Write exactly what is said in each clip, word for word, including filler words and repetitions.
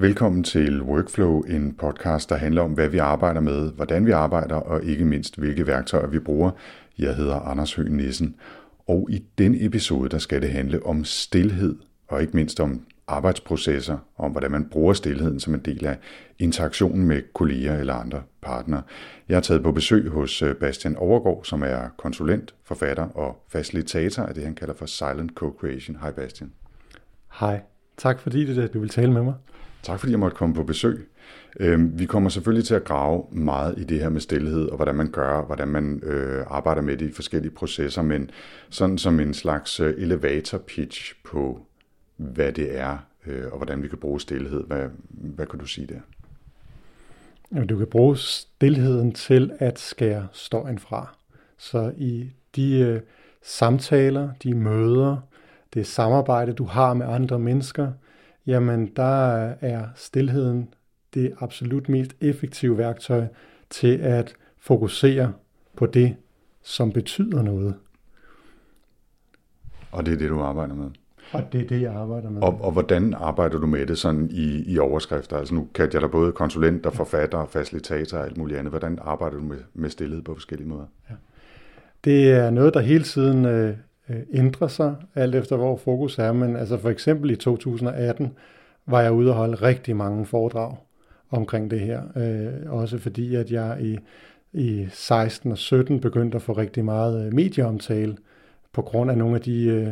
Velkommen til Workflow, en podcast, der handler om, hvad vi arbejder med, hvordan vi arbejder og ikke mindst, hvilke værktøjer vi bruger. Jeg hedder Anders Høgh Nissen, og i denne episode, der skal det handle om stilhed og ikke mindst om arbejdsprocesser, om hvordan man bruger stilheden som en del af interaktionen med kolleger eller andre partnere. Jeg har taget på besøg hos Bastian Overgaard, som er konsulent, forfatter og facilitator af det, han kalder for Silent Co-Creation. Hej Bastian. Hej. Tak fordi du vil tale med mig. Tak fordi jeg måtte komme på besøg. Vi kommer selvfølgelig til at grave meget i det her med stilhed og hvordan man gør, hvordan man arbejder med det i forskellige processer, men sådan som en slags elevator pitch på, hvad det er og hvordan vi kan bruge stilhed. Hvad, hvad kan du sige der? Jamen, du kan bruge stilheden til at skære støjen fra. Så i de samtaler, de møder, det samarbejde, du har med andre mennesker, jamen der er stilheden det absolut mest effektive værktøj til at fokusere på det, som betyder noget. Og det er det, du arbejder med? Og det er det, jeg arbejder med. Og, og hvordan arbejder du med det sådan i, i overskrifter? Altså nu kaldte jeg dig både konsulent og forfatter og facilitator og alt muligt andet. Hvordan arbejder du med, med stilhed på forskellige måder? Ja. Det er noget, der hele tiden øh, ændrer sig, alt efter hvor fokus er. Men altså for eksempel i to tusind atten var jeg ude og holde rigtig mange foredrag omkring det her. Øh, også fordi, at jeg i, i seksten og sytten begyndte at få rigtig meget medieomtale på grund af nogle af de øh,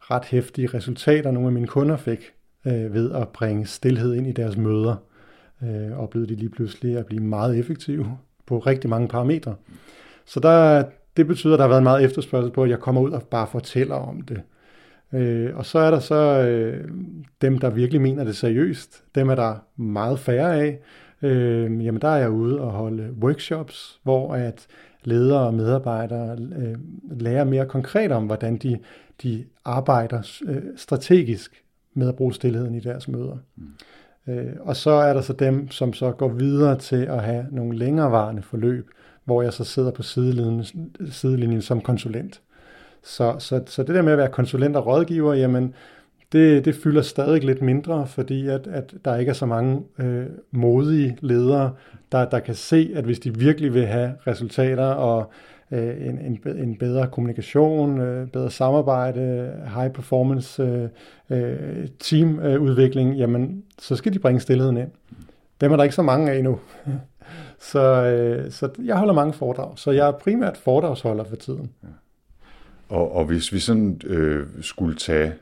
ret hæftige resultater, nogle af mine kunder fik øh, ved at bringe stilhed ind i deres møder. Øh, oplevede de lige pludselig at blive meget effektive på rigtig mange parametre. Så der, det betyder, at der har været en meget efterspørgsel på, at jeg kommer ud og bare fortæller om det. Øh, og så er der så øh, dem, der virkelig mener det seriøst. Dem er der meget færre af. Øh, jamen der er jeg ude og holde workshops, hvor at ledere og medarbejdere øh, lærer mere konkret om, hvordan de, de arbejder øh, strategisk med at bruge stilheden i deres møder. Mm. Øh, og så er der så dem, som så går videre til at have nogle længerevarende forløb, hvor jeg så sidder på sidelinjen, sidelinjen som konsulent. Så, så, så det der med at være konsulent og rådgiver, jamen det, det fylder stadig lidt mindre, fordi at, at der ikke er så mange øh, modige ledere, der, der kan se, at hvis de virkelig vil have resultater og øh, en, en, en bedre kommunikation, øh, bedre samarbejde, high performance øh, teamudvikling, øh, jamen så skal de bringe stilheden ind. Dem er der ikke så mange af endnu. Så, øh, så jeg holder mange foredrag, så jeg er primært foredragsholder for tiden. Ja. Og, og hvis vi sådan øh, skulle tage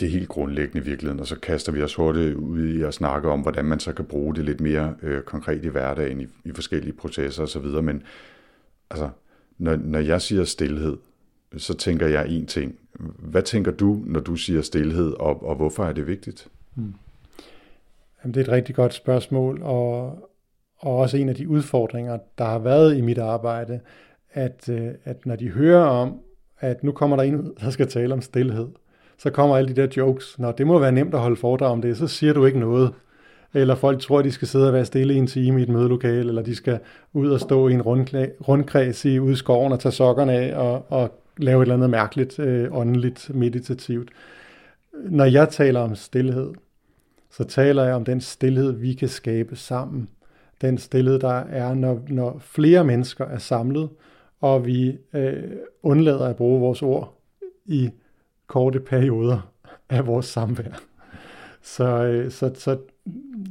det helt grundlæggende i virkeligheden, og så kaster vi os hurtigt ud i at snakke om, hvordan man så kan bruge det lidt mere øh, konkret i hverdagen, i, i forskellige processer osv. Men altså, når, når jeg siger stilhed, så tænker jeg én ting. Hvad tænker du, når du siger stilhed, og, og hvorfor er det vigtigt? Hmm. Jamen, det er et rigtig godt spørgsmål, og Og også en af de udfordringer, der har været i mit arbejde, at, at når de hører om, at nu kommer der en, der skal tale om stilhed, så kommer alle de der jokes. Nå, det må være nemt at holde foredrag om det, så siger du ikke noget. Eller folk tror, at de skal sidde og være stille en time i et mødelokale, eller de skal ud og stå i en rundkreds i ude i skoven og tage sokkerne af og, og lave et eller andet mærkeligt, øh, åndeligt, meditativt. Når jeg taler om stilhed, så taler jeg om den stilhed, vi kan skabe sammen. Den stilhed, der er, når, når flere mennesker er samlet, og vi øh, undlader at bruge vores ord i korte perioder af vores samvær. Så, øh, så, så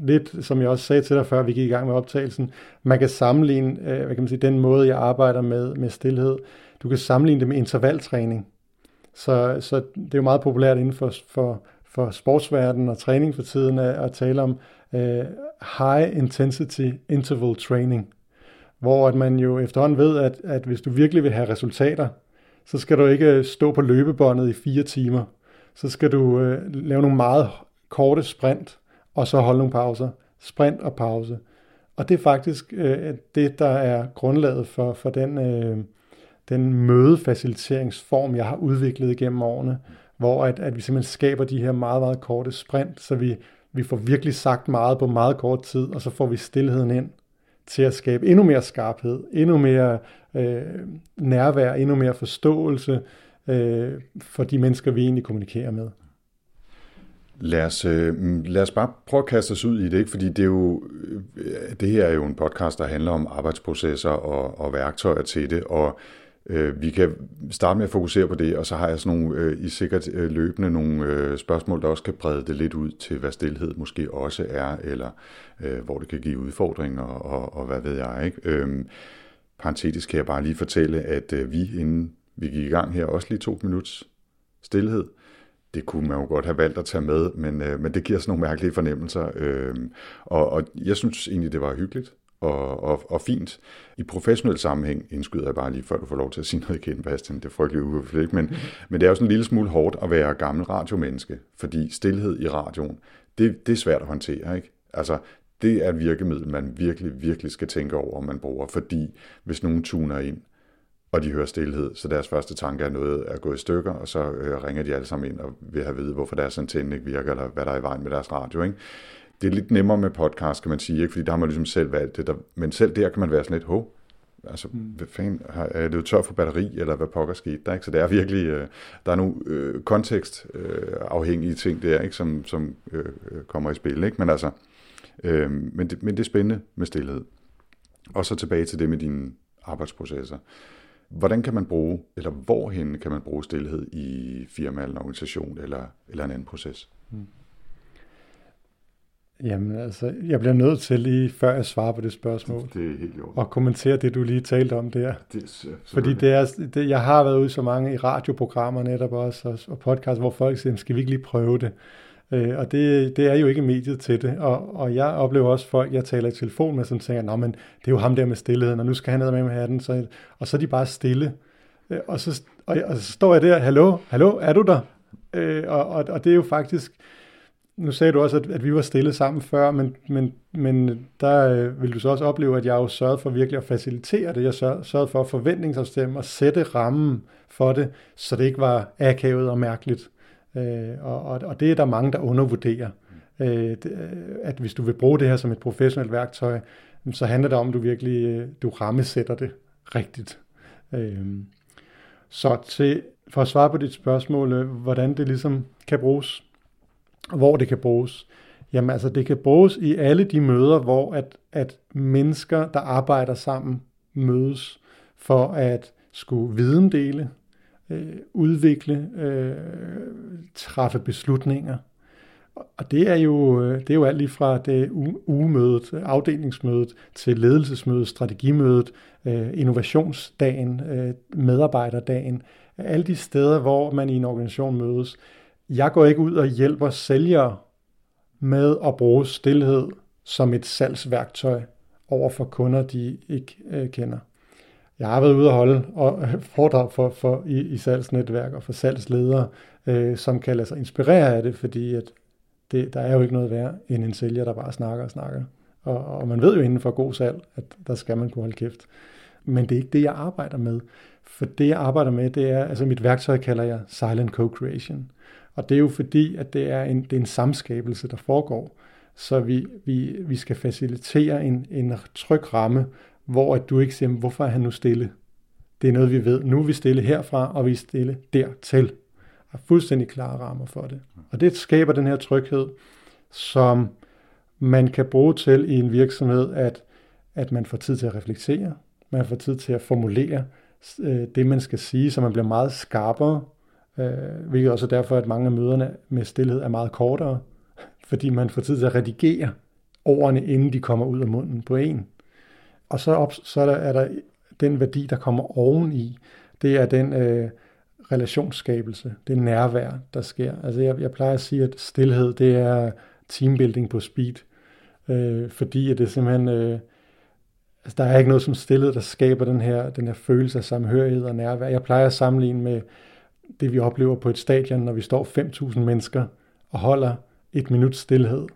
lidt, som jeg også sagde til dig, før vi gik i gang med optagelsen, man kan sammenligne øh, hvad kan man sige, den måde, jeg arbejder med, med stilhed. Du kan sammenligne det med intervaltræning. Så, så det er jo meget populært inden for, for, for sportsverdenen og træning for tiden at, at tale om Uh, high intensity interval training, hvor at man jo efterhånden ved, at, at hvis du virkelig vil have resultater, så skal du ikke stå på løbebåndet i fire timer. Så skal du uh, lave nogle meget korte sprint, og så holde nogle pauser. Sprint og pause. Og det er faktisk uh, det, der er grundlaget for, for den, uh, den mødefaciliteringsform, jeg har udviklet gennem årene, hvor at, at vi simpelthen skaber de her meget, meget korte sprint, så vi Vi får virkelig sagt meget på meget kort tid, og så får vi stilheden ind til at skabe endnu mere skarphed, endnu mere øh, nærvær, endnu mere forståelse øh, for de mennesker, vi egentlig kommunikerer med. Lad os, lad os bare prøve at kaste os ud i det, ikke? Fordi det, er jo, det her er jo en podcast, der handler om arbejdsprocesser og, og værktøjer til det, og øh, vi kan starte med at fokusere på det, og så har jeg sådan nogle, øh, i sikkert øh, løbende nogle øh, spørgsmål, der også kan brede det lidt ud til, hvad stilhed måske også er, eller øh, hvor det kan give udfordringer, og, og hvad ved jeg, ikke? Øh, parentetisk kan jeg bare lige fortælle, at øh, vi inden vi gik i gang her, også lige to minutters stilhed. Det kunne man jo godt have valgt at tage med, men, øh, men det giver sådan nogle mærkelige fornemmelser. Øh, og, og jeg synes egentlig, det var hyggeligt og, og, og fint. I professionel sammenhæng indskyder jeg bare lige, før du får lov til at sige noget igen, Bastian. Det er frygteligt uhøfligt, men, men det er jo sådan en lille smule hårdt at være gammel radiomenneske, fordi stilhed i radioen, det, det er svært at håndtere, ikke? Altså, det er et virkemiddel, man virkelig, virkelig skal tænke over, om man bruger, fordi hvis nogen tuner ind, og de hører stilhed, så deres første tanke er noget er gået i stykker, og så øh, ringer de alle sammen ind og vil have at vide, hvorfor deres antenne ikke virker, eller hvad der er i vejen med deres radio, ikke? Det er lidt nemmere med podcast, kan man sige, ikke? Fordi der har man ligesom selv valgt det, der, men selv der kan man være sådan lidt, hov, altså, mm. hvad fanden, er det jo tør for batteri, eller hvad pokker skete der, ikke? Så det er virkelig, øh, der er nogle øh, kontekstafhængige øh, ting der, ikke? Som, som øh, kommer i spil, ikke? Men altså, øh, men, det, men det er spændende med stilhed. Og så tilbage til det med dine arbejdsprocesser. Hvordan kan man bruge, eller hvorhenne kan man bruge stilhed i firma eller en organisation eller, eller en anden proces? Hmm. Jamen altså, jeg bliver nødt til lige, før jeg svarer på det spørgsmål, det er helt og kommentere det, du lige talte om der. Det, Fordi det er, det, jeg har været ude så mange i radioprogrammer netop også, og, og podcast, hvor folk siger, skal vi ikke lige prøve det? Øh, og det, det er jo ikke mediet til det, og, og jeg oplever også folk, jeg taler i telefon med, som tænker, nå, men det er jo ham der med stillheden, og nu skal han ned med med hatten, så, og så er de bare stille, øh, og, så, og, og så står jeg der, hallo, hallo, er du der? Øh, og, og, og det er jo faktisk, nu sagde du også, at, at vi var stille sammen før, men, men, men der øh, vil du så også opleve, at jeg jo sørgede for virkelig at facilitere det, jeg sørgede for at forventningsafstemme og sætte rammen for det, så det ikke var akavet og mærkeligt. Øh, og, og det er der mange, der undervurderer, øh, at hvis du vil bruge det her som et professionelt værktøj, så handler det om, at du virkelig du rammesætter det rigtigt. Øh, så til, for at svare på dit spørgsmål, hvordan det ligesom kan bruges, hvor det kan bruges, jamen altså det kan bruges i alle de møder, hvor at, at mennesker, der arbejder sammen, mødes for at skulle videndele, udvikle, øh, træffe beslutninger. Og det er jo, det er jo alt lige fra det ugemødet, afdelingsmødet, til ledelsesmødet, strategimødet, øh, innovationsdagen, øh, medarbejderdagen. Alle de steder, hvor man i en organisation mødes. Jeg går ikke ud og hjælper sælgere med at bruge stilhed som et salgsværktøj over for kunder, de ikke øh, kender. Jeg har været ude at holde foredrag for, for, i, i salgsnetværk og for salgsledere, øh, som kan lade sig inspirere af det, fordi at det, der er jo ikke noget værre end en sælger, der bare snakker og snakker. Og, og man ved jo inden for god salg, at der skal man kunne holde kæft. Men det er ikke det, jeg arbejder med. For det, jeg arbejder med, det er, altså mit værktøj kalder jeg Silent Co-Creation. Og det er jo fordi, at det er en, det er en samskabelse, der foregår. Så vi, vi, vi skal facilitere en, en tryg ramme, hvor at du ikke siger, hvorfor er han nu stille? Det er noget, vi ved. Nu er vi stille herfra, og vi er stille dertil. Der er fuldstændig klare rammer for det. Og det skaber den her tryghed, som man kan bruge til i en virksomhed, at, at man får tid til at reflektere, man får tid til at formulere øh, det, man skal sige, så man bliver meget skarpere, øh, hvilket også er derfor, at mange af møderne med stillhed er meget kortere, fordi man får tid til at redigere ordene, inden de kommer ud af munden på en. Og så, op, så er, der, er der den værdi, der kommer oveni, det er den øh, relationsskabelse, det er nærvær, der sker. Altså jeg, jeg plejer at sige, at stilhed, det er teambuilding på speed, øh, fordi at det simpelthen, øh, altså, der er ikke noget som stilhed, der skaber den her, den her følelse af samhørighed og nærvær. Jeg plejer at sammenligne med det, vi oplever på et stadion, når vi står fem tusind mennesker og holder et minut stilhed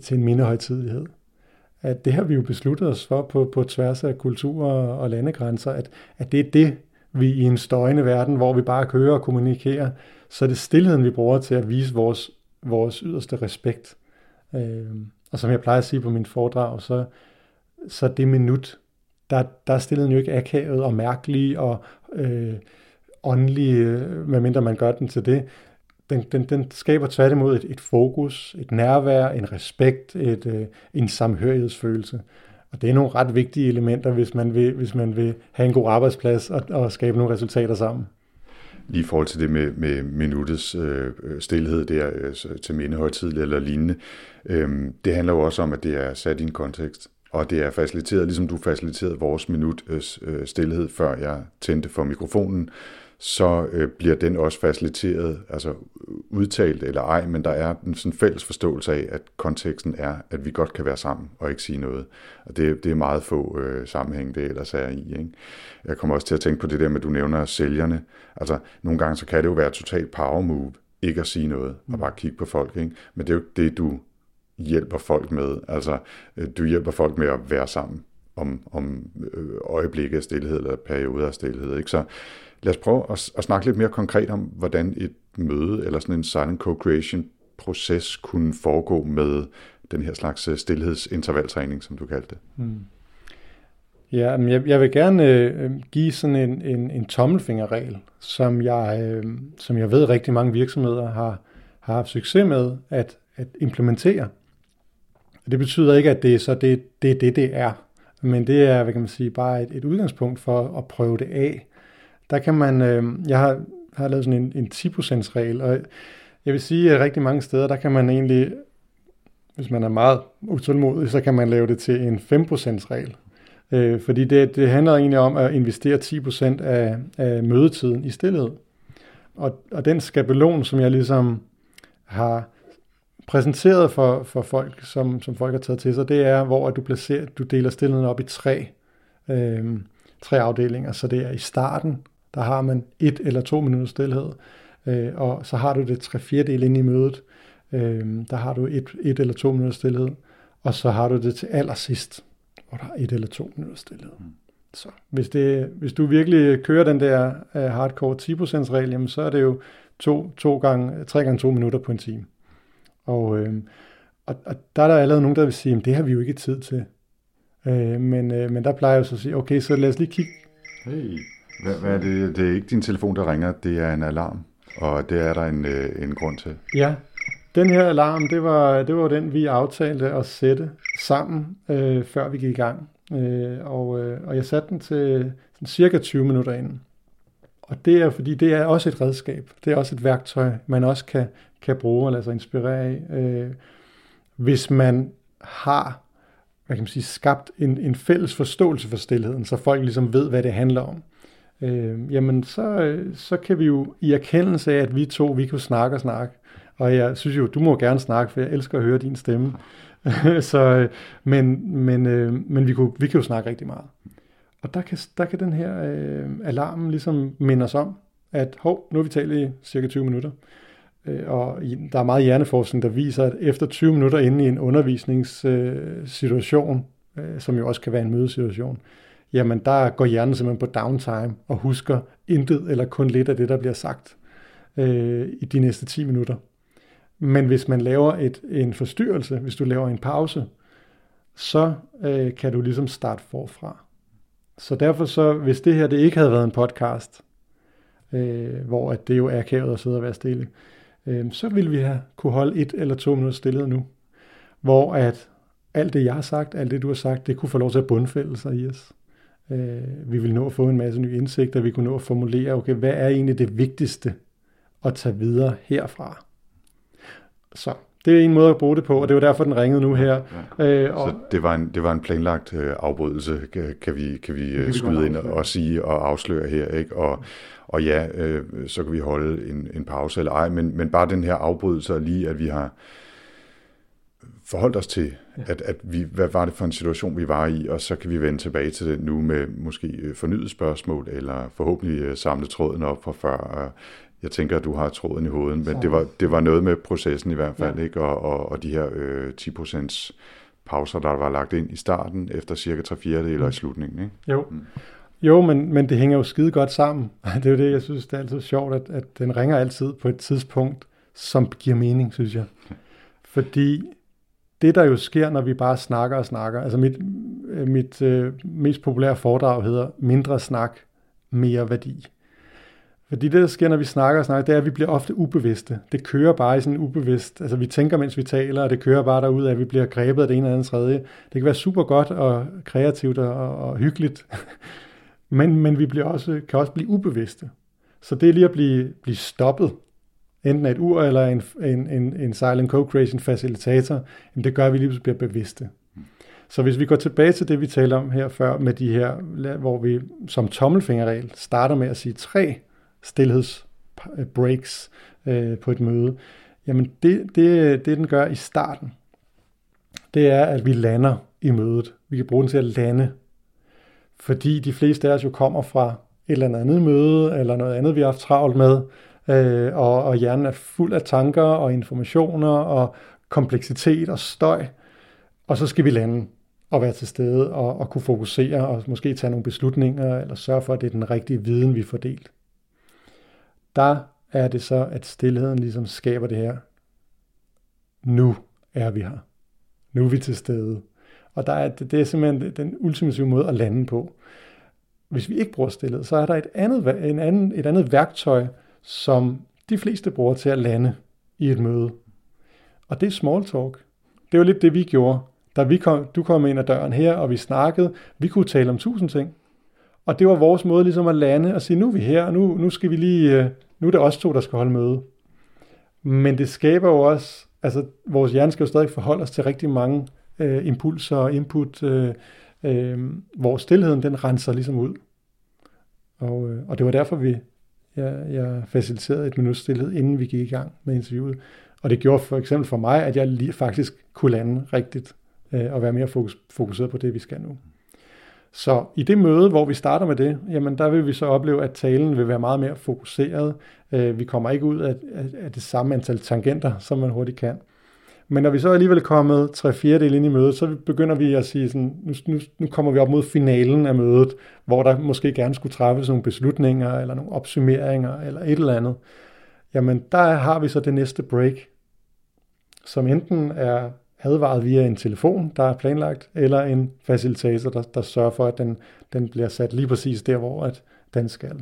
til en mindehøjtidelighed. At det har vi jo besluttet os for på, på tværs af kulturer og landegrænser, at, at det er det, vi i en støjende verden, hvor vi bare kører og kommunikerer, så er det stilheden, vi bruger til at vise vores, vores yderste respekt. Øh, og som jeg plejer at sige på min foredrag, så, så det minut, der, der er stilheden jo ikke akavet og mærkelig og øh, åndelig, medmindre man gør den til det. Den, den, den skaber tværtimod et, et fokus, et nærvær, en respekt, et, øh, en samhørighedsfølelse. Og det er nogle ret vigtige elementer, hvis man vil, hvis man vil have en god arbejdsplads og, og skabe nogle resultater sammen. Lige i forhold til det med, med minuttets øh, stilhed der øh, til mindehøjtid eller lignende, øh, det handler jo også om, at det er sat i en kontekst. Og det er faciliteret, ligesom du faciliterede vores minuts øh, stilhed, før jeg tændte for mikrofonen, så øh, bliver den også faciliteret, altså udtalt eller ej, men der er en sådan fælles forståelse af, at konteksten er, at vi godt kan være sammen og ikke sige noget. Og det, det er meget få øh, sammenhæng, det ellers er i. Ikke? Jeg kommer også til at tænke på det der med, at du nævner sælgerne. Altså nogle gange så kan det jo være et totalt power move, ikke at sige noget og bare kigge på folk. Ikke? Men det er jo ikke det, du hjælper folk med. Altså øh, du hjælper folk med at være sammen om, om øjeblikke af stilhed eller perioder af stilhed. Ikke? Så lad os prøve at, at snakke lidt mere konkret om, hvordan et møde eller sådan en silent co-creation-proces kunne foregå med den her slags stillhedsintervaltræning, som du kaldte det. Mm. Ja, men jeg, jeg vil gerne øh, give sådan en, en, en tommelfingerregel, som jeg, øh, som jeg ved rigtig mange virksomheder har, har haft succes med at, at implementere. Det betyder ikke, at det er så det, det, det, det er. Men det er, hvad kan man sige, bare et, et udgangspunkt for at prøve det af. Der kan man, øh, jeg har, har lavet sådan en, en ti procent regel, og jeg vil sige, at rigtig mange steder, der kan man egentlig, hvis man er meget utålmodig, så kan man lave det til en fem procent regel. Øh, fordi det, det handler egentlig om at investere ti procent af, af mødetiden i stilhed. Og, og den skabelon, som jeg ligesom har præsenteret for, for folk, som, som folk har taget til sig, det er, hvor du placerer, du deler stilheden op i tre, øh, tre afdelinger. Så det er i starten, der har man et eller to minutter stilhed, øh, og så har du det tre fjerdedel inde i mødet, øh, der har du et, et eller to minutter stilhed, og så har du det til allersidst, hvor der er et eller to minutter stilhed. Mm. Så hvis, det, hvis du virkelig kører den der uh, hardcore ti procent regel, jamen, så er det jo to, to gange, tre gange to minutter på en time. Og, øh, og, og der er der allerede nogen, der vil sige, at det har vi jo ikke tid til. Øh, men, øh, men der plejer jeg så at sige, okay, så lad os lige kigge. Hey, hvad, hvad er det? Det er ikke din telefon, der ringer, det er en alarm, og det er der en, øh, en grund til. Ja, den her alarm, det var, det var den, vi aftalte at sætte sammen, øh, før vi gik i gang. Øh, og, øh, og jeg satte den til sådan, cirka tyve minutter inden. Og det er, fordi det er også et redskab, det er også et værktøj, man også kan, kan bruge og lade sig inspirere af, øh, hvis man har, hvad kan man sige, skabt en, en fælles forståelse for stilheden, så folk ligesom ved, hvad det handler om. Øh, jamen, så, så kan vi jo i erkendelse af, at vi to, vi kunne snakke og snakke, og jeg synes jo, du må gerne snakke, for jeg elsker at høre din stemme, så, men, men, øh, men vi, kunne, vi kan jo snakke rigtig meget. Og der kan, der kan den her øh, alarmen ligesom minde os om, at hov, nu har vi talt i cirka tyve minutter. Øh, og i, der er meget hjerneforskning, der viser, at efter tyve minutter inde i en undervisningssituation, øh, øh, som jo også kan være en mødesituation, jamen der går hjernen simpelthen på downtime og husker intet eller kun lidt af det, der bliver sagt øh, i de næste ti minutter. Men hvis man laver et, en forstyrrelse, hvis du laver en pause, så øh, kan du ligesom starte forfra. Så derfor så, hvis det her det ikke havde været en podcast, øh, hvor at det jo er akavet at sidde og være stille, øh, så ville vi have kunne holde et eller to minutter stillhed nu, hvor at alt det, jeg har sagt, alt det, du har sagt, det kunne få lov til at bundfælde sig i os. Øh, vi ville nå at få en masse nye indsigter, vi kunne nå at formulere, okay, hvad er egentlig det vigtigste at tage videre herfra? Så det er en måde at bruge det på, og det var derfor, den ringede nu her. Ja. Æ, og så det var en, det var en planlagt øh, afbrydelse, kan vi, kan vi øh, skyde ind og sige og afsløre her. Ikke? Og, og ja, øh, så kan vi holde en, en pause eller ej, men, men bare den her afbrydelse lige, at vi har forholdt os til, ja. at, at vi, hvad var det for en situation, vi var i, og så kan vi vende tilbage til det nu med måske fornyet spørgsmål, eller forhåbentlig samle tråden op fra før. Jeg tænker, at du har tråden i hovedet, men så det var, det var noget med processen i hvert fald, ja. Ikke? Og, og, og de her øh, ti procent pauser, der var lagt ind i starten, efter cirka tre fjerdedele eller i slutningen. Ikke? Jo, mm. jo men, men det hænger jo skide godt sammen. Det er jo det, jeg synes, det er altid sjovt, at, at den ringer altid på et tidspunkt, som giver mening, synes jeg. Fordi det, der jo sker, når vi bare snakker og snakker, altså mit, mit øh, mest populære foredrag hedder mindre snak, mere værdi. Fordi det, der sker, når vi snakker og snakker, det er, at vi bliver ofte ubevidste. Det kører bare i sådan ubevidst. Altså, vi tænker, mens vi taler, og det kører bare derud, at vi bliver grebet af det ene eller andet tredje. Det kan være super godt og kreativt og, og hyggeligt, men, men vi bliver også, kan også blive ubevidste. Så det er lige at blive, blive stoppet, enten af et ur eller en, en, en, en silent co-creation facilitator, jamen det gør, at vi lige bliver bevidste. Så hvis vi går tilbage til det, vi talte om her før, med de her, hvor vi som tommelfingerregel starter med at sige tre stilhedsbreaks øh, på et møde, jamen det, det, det den gør i starten, det er, at vi lander i mødet. Vi kan bruge den til at lande, fordi de fleste af os jo kommer fra et eller andet møde, eller noget andet, vi har haft travlt med, øh, og, og hjernen er fuld af tanker og informationer og kompleksitet og støj, og så skal vi lande og være til stede og, og kunne fokusere og måske tage nogle beslutninger, eller sørge for, at det er den rigtige viden, vi får delt. Der er det så, at stilheden ligesom skaber det her. Nu er vi her. Nu er vi til stede. Og der er, det er simpelthen den ultimative måde at lande på. Hvis vi ikke bruger stilhed, så er der et andet, en anden, et andet værktøj, som de fleste bruger til at lande i et møde. Og det er small talk. Det var lidt det, vi gjorde. Da vi kom, du kom ind ad døren her, og vi snakkede. Vi kunne tale om tusind ting. Og det var vores måde ligesom at lande og sige, nu er vi her, og nu, nu skal vi lige, nu er det os to, der skal holde møde. Men det skaber jo også, altså vores hjerne skal jo stadig forholde os til rigtig mange øh, impulser og input, øh, øh, hvor stilheden den renser ligesom ud. Og, øh, og det var derfor, vi, jeg, jeg faciliterede et minuts stilhed, inden vi gik i gang med interviewet. Og det gjorde for eksempel for mig, at jeg lige faktisk kunne lande rigtigt øh, og være mere fokus, fokuseret på det, vi skal nu. Så i det møde, hvor vi starter med det, jamen der vil vi så opleve, at talen vil være meget mere fokuseret. Vi kommer ikke ud af, af det samme antal tangenter, som man hurtigt kan. Men når vi så alligevel er kommet tre fjerdedel ind i mødet, så begynder vi at sige, sådan, nu, nu, nu kommer vi op mod finalen af mødet, hvor der måske gerne skulle træffes nogle beslutninger, eller nogle opsummeringer, eller et eller andet. Jamen der har vi så det næste break, som enten er advaret via en telefon, der er planlagt, eller en facilitator, der, der sørger for, at den, den bliver sat lige præcis der, hvor at den skal.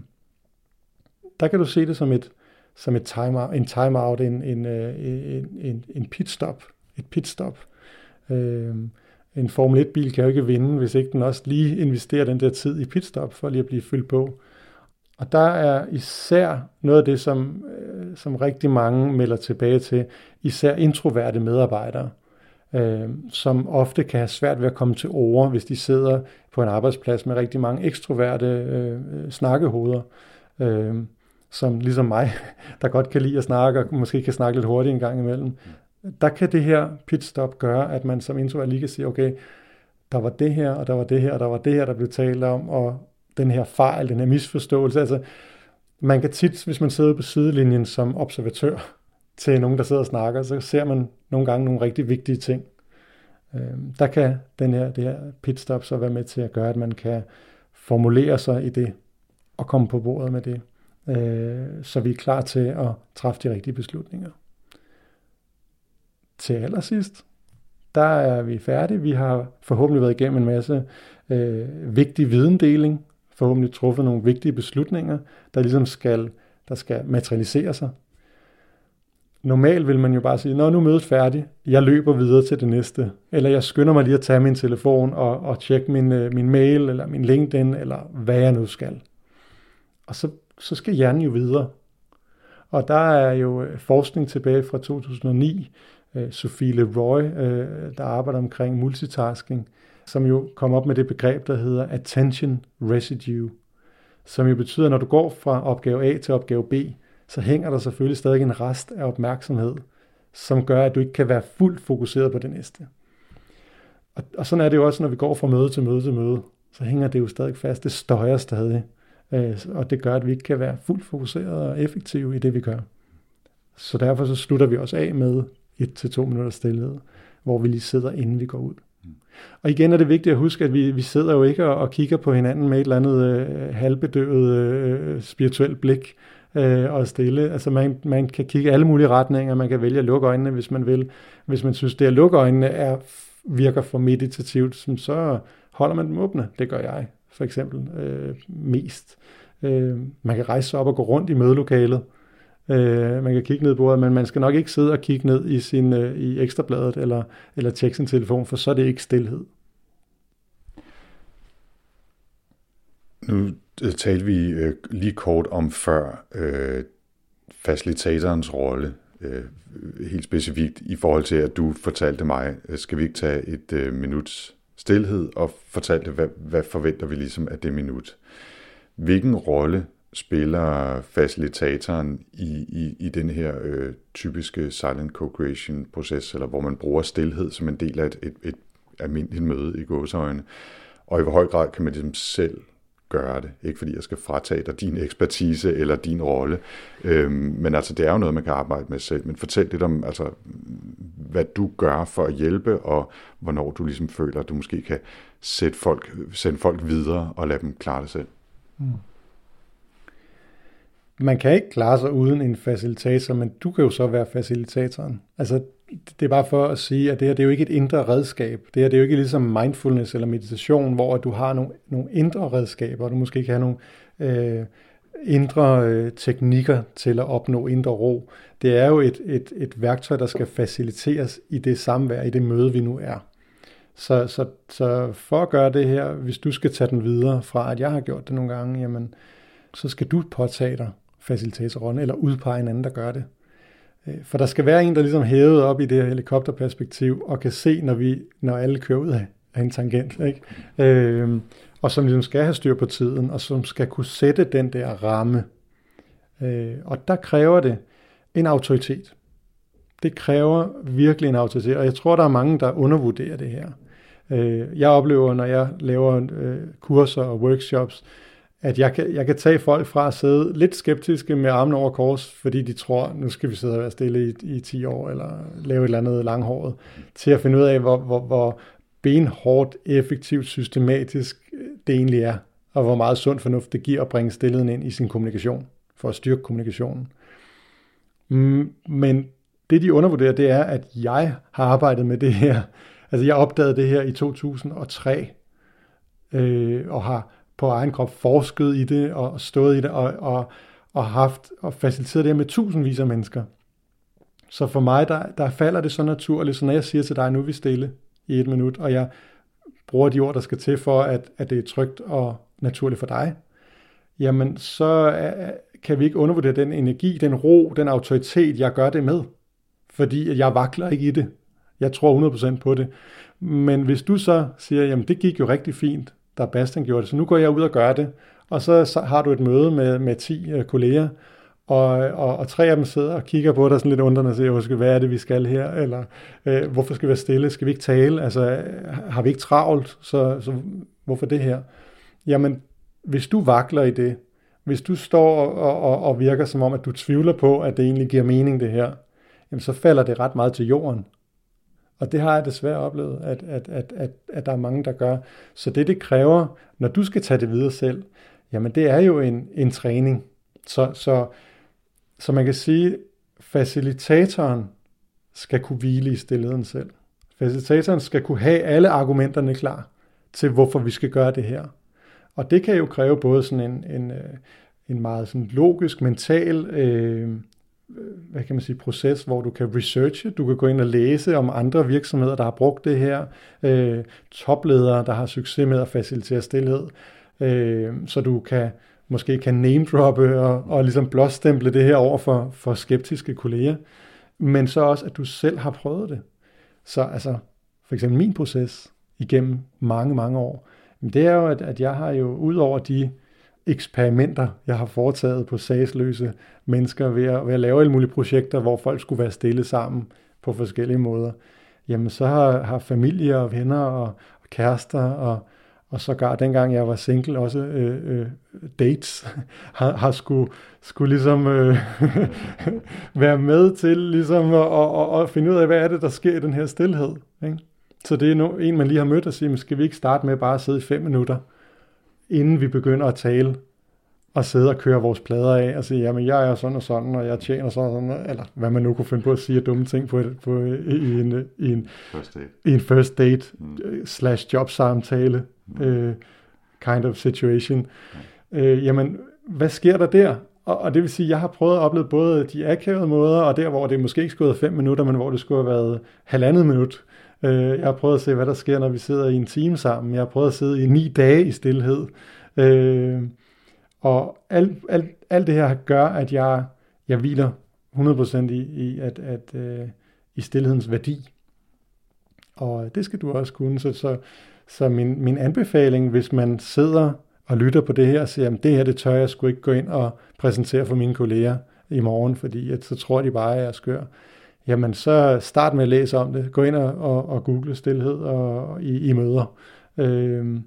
Der kan du se det som, et, som et time-out, en time-out, en, en, en, en pitstop, et pitstop. Øh, en Formel et-bil kan jo ikke vinde, hvis ikke den også lige investerer den der tid i pitstop, for lige at blive fyldt på. Og der er især noget af det, som, som rigtig mange melder tilbage til, især introverte medarbejdere, Øh, som ofte kan have svært ved at komme til orde, hvis de sidder på en arbejdsplads med rigtig mange ekstroverte øh, snakkehoveder, øh, som ligesom mig, der godt kan lide at snakke, og måske kan snakke lidt hurtigt en gang imellem. Der kan det her pitstop gøre, at man som introvert lige kan sige, okay, der var det her, og der var det her, og der var det her, der blev talt om, og den her fejl, den her misforståelse. Altså, man kan tit, hvis man sidder på sidelinjen som observatør, til nogen, der sidder og snakker, så ser man nogle gange nogle rigtig vigtige ting. Øhm, der kan den her, det her pitstop så være med til at gøre, at man kan formulere sig i det, og komme på bordet med det, øh, så vi er klar til at træffe de rigtige beslutninger. Til allersidst, der er vi færdige. Vi har forhåbentlig været igennem en masse øh, vigtig videndeling, forhåbentlig truffet nogle vigtige beslutninger, der ligesom skal, der skal materialisere sig. Normalt vil man jo bare sige, nå, nu er mødet færdigt, jeg løber videre til det næste, eller jeg skynder mig lige at tage min telefon og, og tjekke min, min mail, eller min LinkedIn, eller hvad jeg nu skal. Og så, så skal hjernen jo videre. Og der er jo forskning tilbage fra to tusind og ni, Sophie Leroy, der arbejder omkring multitasking, som jo kom op med det begreb, der hedder attention residue, som jo betyder, når du går fra opgave A til opgave B, så hænger der selvfølgelig stadig en rest af opmærksomhed, som gør, at du ikke kan være fuldt fokuseret på det næste. Og, og sådan er det jo også, når vi går fra møde til møde til møde, så hænger det jo stadig fast, det støjer stadig, øh, og det gør, at vi ikke kan være fuldt fokuseret og effektive i det, vi gør. Så derfor så slutter vi også af med et til to minutter stillhed, hvor vi lige sidder, inden vi går ud. Og igen er det vigtigt at huske, at vi, vi sidder jo ikke og, og kigger på hinanden med et eller andet øh, halvbedøvet øh, spirituelt blik, og stille. Altså man, man kan kigge alle mulige retninger, man kan vælge at lukke øjnene, hvis man vil. Hvis man synes, det at lukke øjnene er, virker for meditativt, så holder man dem åbne. Det gør jeg for eksempel øh, mest. Øh, man kan rejse sig op og gå rundt i mødelokalet. Øh, man kan kigge ned på bordet, men man skal nok ikke sidde og kigge ned i, sin, øh, i Ekstrabladet eller, eller tjekke sin telefon, for så er det ikke stilhed. Nu talte vi øh, lige kort om før øh, facilitatorens rolle, øh, helt specifikt i forhold til, at du fortalte mig, øh, skal vi ikke tage et øh, minuts stilhed og fortalte, hvad, hvad forventer vi ligesom af det minut. Hvilken rolle spiller facilitatoren i, i, i den her øh, typiske silent co-creation proces, eller hvor man bruger stilhed som en del af et, et, et almindeligt møde i gåseøjne, og i hvor høj grad kan man ligesom selv gøre det, ikke fordi jeg skal fratage dig din ekspertise eller din rolle, øhm, men altså det er jo noget, man kan arbejde med selv, men fortæl lidt om, altså, hvad du gør for at hjælpe, og hvornår du ligesom føler, at du måske kan sætte folk, sende folk videre og lade dem klare det selv. Mm. Man kan ikke klare sig uden en facilitator, men du kan jo så være facilitatoren. Altså, det er bare for at sige, at det her det er jo ikke et indre redskab. Det her det er jo ikke ligesom mindfulness eller meditation, hvor du har nogle, nogle indre redskaber, og du måske kan have nogle øh, indre øh, teknikker til at opnå indre ro. Det er jo et, et, et værktøj, der skal faciliteres i det samvær, i det møde, vi nu er. Så, så, så for at gøre det her, hvis du skal tage den videre fra, at jeg har gjort det nogle gange, jamen, så skal du påtage dig facilitatorrollen, eller udpege en anden, der gør det. For der skal være en, der ligesom hævet op i det her helikopterperspektiv, og kan se, når vi, når alle kører ud af en tangent, ikke? Øhm, og som ligesom skal have styr på tiden, og som skal kunne sætte den der ramme. Øh, og der kræver det en autoritet. Det kræver virkelig en autoritet, og jeg tror, der er mange, der undervurderer det her. Øh, jeg oplever, når jeg laver øh, kurser og workshops, at jeg kan, jeg kan tage folk fra at sidde lidt skeptiske med armen over kors, fordi de tror, nu skal vi sidde og være stille i, i ti år, eller lave et eller andet langhåret, til at finde ud af, hvor, hvor, hvor benhårdt, effektivt, systematisk det egentlig er, og hvor meget sund fornuft det giver at bringe stilheden ind i sin kommunikation, for at styrke kommunikationen. Men det, de undervurderer, det er, at jeg har arbejdet med det her. Altså, jeg opdagede det her i to tusind og tre, øh, og har på egen krop forsket i det, og stået i det, og, og, og haft, og faciliteret det med tusindvis af mennesker. Så for mig, der, der falder det så naturligt, så når jeg siger til dig, nu er vi stille i et minut, og jeg bruger de ord, der skal til for, at, at det er trygt og naturligt for dig, jamen så uh, kan vi ikke undervurdere den energi, den ro, den autoritet, jeg gør det med. Fordi jeg vakler ikke i det. Jeg tror hundrede procent på det. Men hvis du så siger, jamen det gik jo rigtig fint, der Bastian gjorde det, så nu går jeg ud og gør det, og så, så har du et møde med, med ti øh, kolleger, og, og, og tre af dem sidder og kigger på dig sådan lidt undrende og siger, hvad er det, vi skal her, eller øh, hvorfor skal vi være stille, skal vi ikke tale, altså har vi ikke travlt, så, så hvorfor det her? Jamen, hvis du vakler i det, hvis du står og, og, og virker som om, at du tvivler på, at det egentlig giver mening det her, jamen så falder det ret meget til jorden. Og det har jeg desværre oplevet, at, at, at, at, at der er mange, der gør. Så det, det kræver, når du skal tage det videre selv, jamen det er jo en, en træning. Så, så, så man kan sige, facilitatoren skal kunne hvile i stillheden selv. Facilitatoren skal kunne have alle argumenterne klar til, hvorfor vi skal gøre det her. Og det kan jo kræve både sådan en, en, en meget sådan logisk, mental øh, hvad kan man sige, proces, hvor du kan researche, du kan gå ind og læse om andre virksomheder, der har brugt det her, øh, topledere, der har succes med at facilitere stillhed, øh, så du kan måske kan namedroppe og, og ligesom blåstemple det her over for, for skeptiske kolleger, men så også, at du selv har prøvet det. Så altså, for eksempel min proces igennem mange, mange år, det er jo, at, at jeg har jo ud over de eksperimenter, jeg har foretaget på sagsløse mennesker ved at, ved at lave alle mulige projekter, hvor folk skulle være stille sammen på forskellige måder. Jamen så har, har familier og venner og, og kærester og, og sågar dengang jeg var single også øh, øh, dates har, har skulle, skulle ligesom øh, være med til ligesom at og, og finde ud af, hvad er det, der sker i den her stilhed, ikke? Så det er no, en, man lige har mødt og siger, skal vi ikke starte med bare at sidde i fem minutter, inden vi begynder at tale, og sidde og køre vores plader af, og sige, jamen jeg er sådan og sådan, og jeg tjener sådan og sådan, eller hvad man nu kunne finde på at sige dumme ting på, et, på i, en, i, en, first date. i en first date, mm. slash jobsamtale, mm. uh, kind of situation. Mm. Uh, jamen, hvad sker der der? Og, og det vil sige, at jeg har prøvet at opleve både de akavede måder, og der, hvor det måske ikke skulle have været fem minutter, men hvor det skulle have været halvandet minut. Jeg har prøvet at se, hvad der sker, når vi sidder i en time sammen. Jeg har prøvet at sidde i ni dage i stilhed. Og alt, alt, alt det her gør, at jeg, jeg hviler hundrede procent i, i, at, at, i stillhedens værdi. Og det skal du også kunne. Så, så, så min, min anbefaling, hvis man sidder og lytter på det her og siger, jamen det her, det tør jeg sgu ikke gå ind og præsentere for mine kolleger i morgen, fordi at, så tror de bare, at jeg er skør. Jamen så start med at læse om det. Gå ind og, og, og google stillhed og, og i, i møder. Øhm,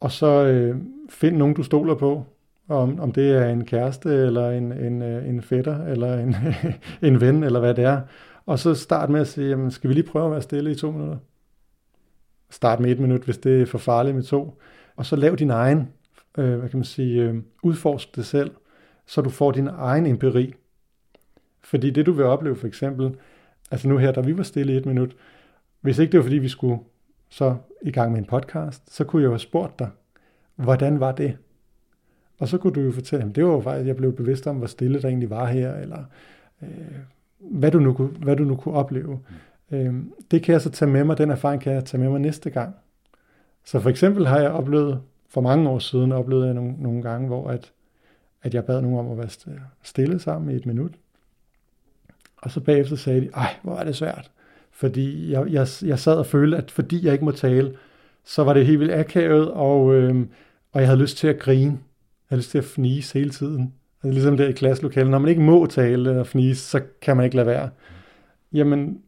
og så øh, find nogen, du stoler på. Om, om det er en kæreste, eller en, en, en fætter, eller en, en ven, eller hvad det er. Og så start med at sige, jamen skal vi lige prøve at være stille i to minutter? Start med et minut, hvis det er for farligt med to. Og så lav din egen, øh, hvad kan man sige, øh, udforsk det selv, så du får din egen empiri. Fordi det du vil opleve for eksempel, altså nu her, da vi var stille i et minut, hvis ikke det var fordi vi skulle så i gang med en podcast, så kunne jeg jo have spurgt dig, hvordan var det? Og så kunne du jo fortælle, at det var jo faktisk, at jeg blev bevidst om, hvor stille der egentlig var her, eller øh, hvad, du nu kunne, hvad du nu kunne opleve. Mm. Øh, det kan jeg så tage med mig, den erfaring kan jeg tage med mig næste gang. Så for eksempel har jeg oplevet, for mange år siden oplevede jeg nogle, nogle gange, hvor at, at jeg bad nogen om at være stille sammen i et minut. Og så bagefter sagde de, ej, hvor er det svært. Fordi jeg, jeg, jeg sad og følte, at fordi jeg ikke må tale, så var det helt vildt akavet, og, øh, og jeg havde lyst til at grine. Jeg havde lyst til at fnise hele tiden. Altså ligesom der i klasselokalet, når man ikke må tale eller fnise, så kan man ikke lade være. Jamen,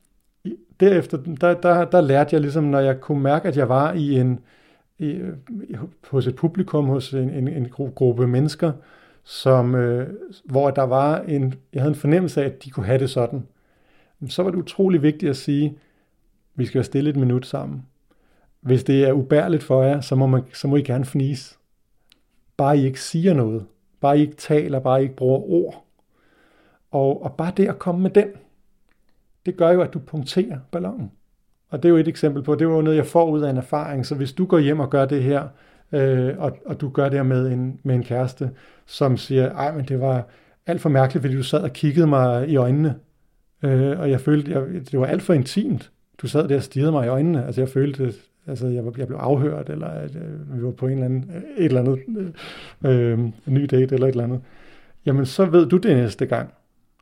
derefter, der, der, der lærte jeg ligesom, når jeg kunne mærke, at jeg var i en, i, hos et publikum, hos en, en, en gruppe mennesker, som, øh, hvor der var en, jeg havde en fornemmelse af, at de kunne have det sådan. Så var det utrolig vigtigt at sige, vi skal være stille et minut sammen. Hvis det er ubærligt for jer, så må, man, så må I gerne fnise. Bare I ikke siger noget. Bare I ikke taler, bare I ikke bruger ord. Og, og bare det at komme med den, det gør jo, at du punkterer ballonen. Og det er jo et eksempel på, det var jo noget, jeg får ud af en erfaring. Så hvis du går hjem og gør det her, Øh, og, og du gør det med en, med en kæreste, som siger, ej, men det var alt for mærkeligt, fordi du sad og kiggede mig i øjnene, øh, og jeg følte, jeg, det var alt for intimt, du sad der og stirrede mig i øjnene, altså jeg følte, altså jeg, jeg blev afhørt, eller at øh, vi var på en eller anden, et eller andet, øh, en ny date, eller et eller andet, jamen så ved du det næste gang,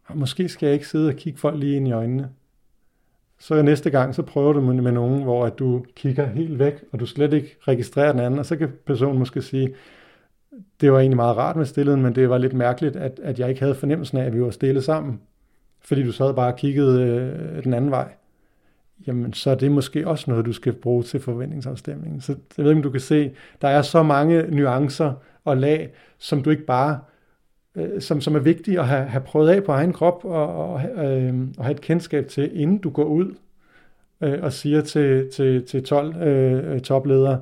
og måske skal jeg ikke sidde og kigge folk lige ind i øjnene, så næste gang, så prøver du med, med nogen, hvor at du kigger helt væk, og du slet ikke registrerer den anden, og så kan personen måske sige, det var egentlig meget rart med stillheden, men det var lidt mærkeligt, at, at jeg ikke havde fornemmelsen af, at vi var stille sammen, fordi du sad bare og kiggede øh, den anden vej. Jamen, så er det måske også noget, du skal bruge til forventningsafstemningen. Så jeg ved ikke, om du kan se, der er så mange nuancer og lag, som du ikke bare, øh, som, som er vigtige at have, have prøvet af på egen krop og, og, øh, og have et kendskab til, inden du går ud øh, og siger til, til, til tolv øh, topledere,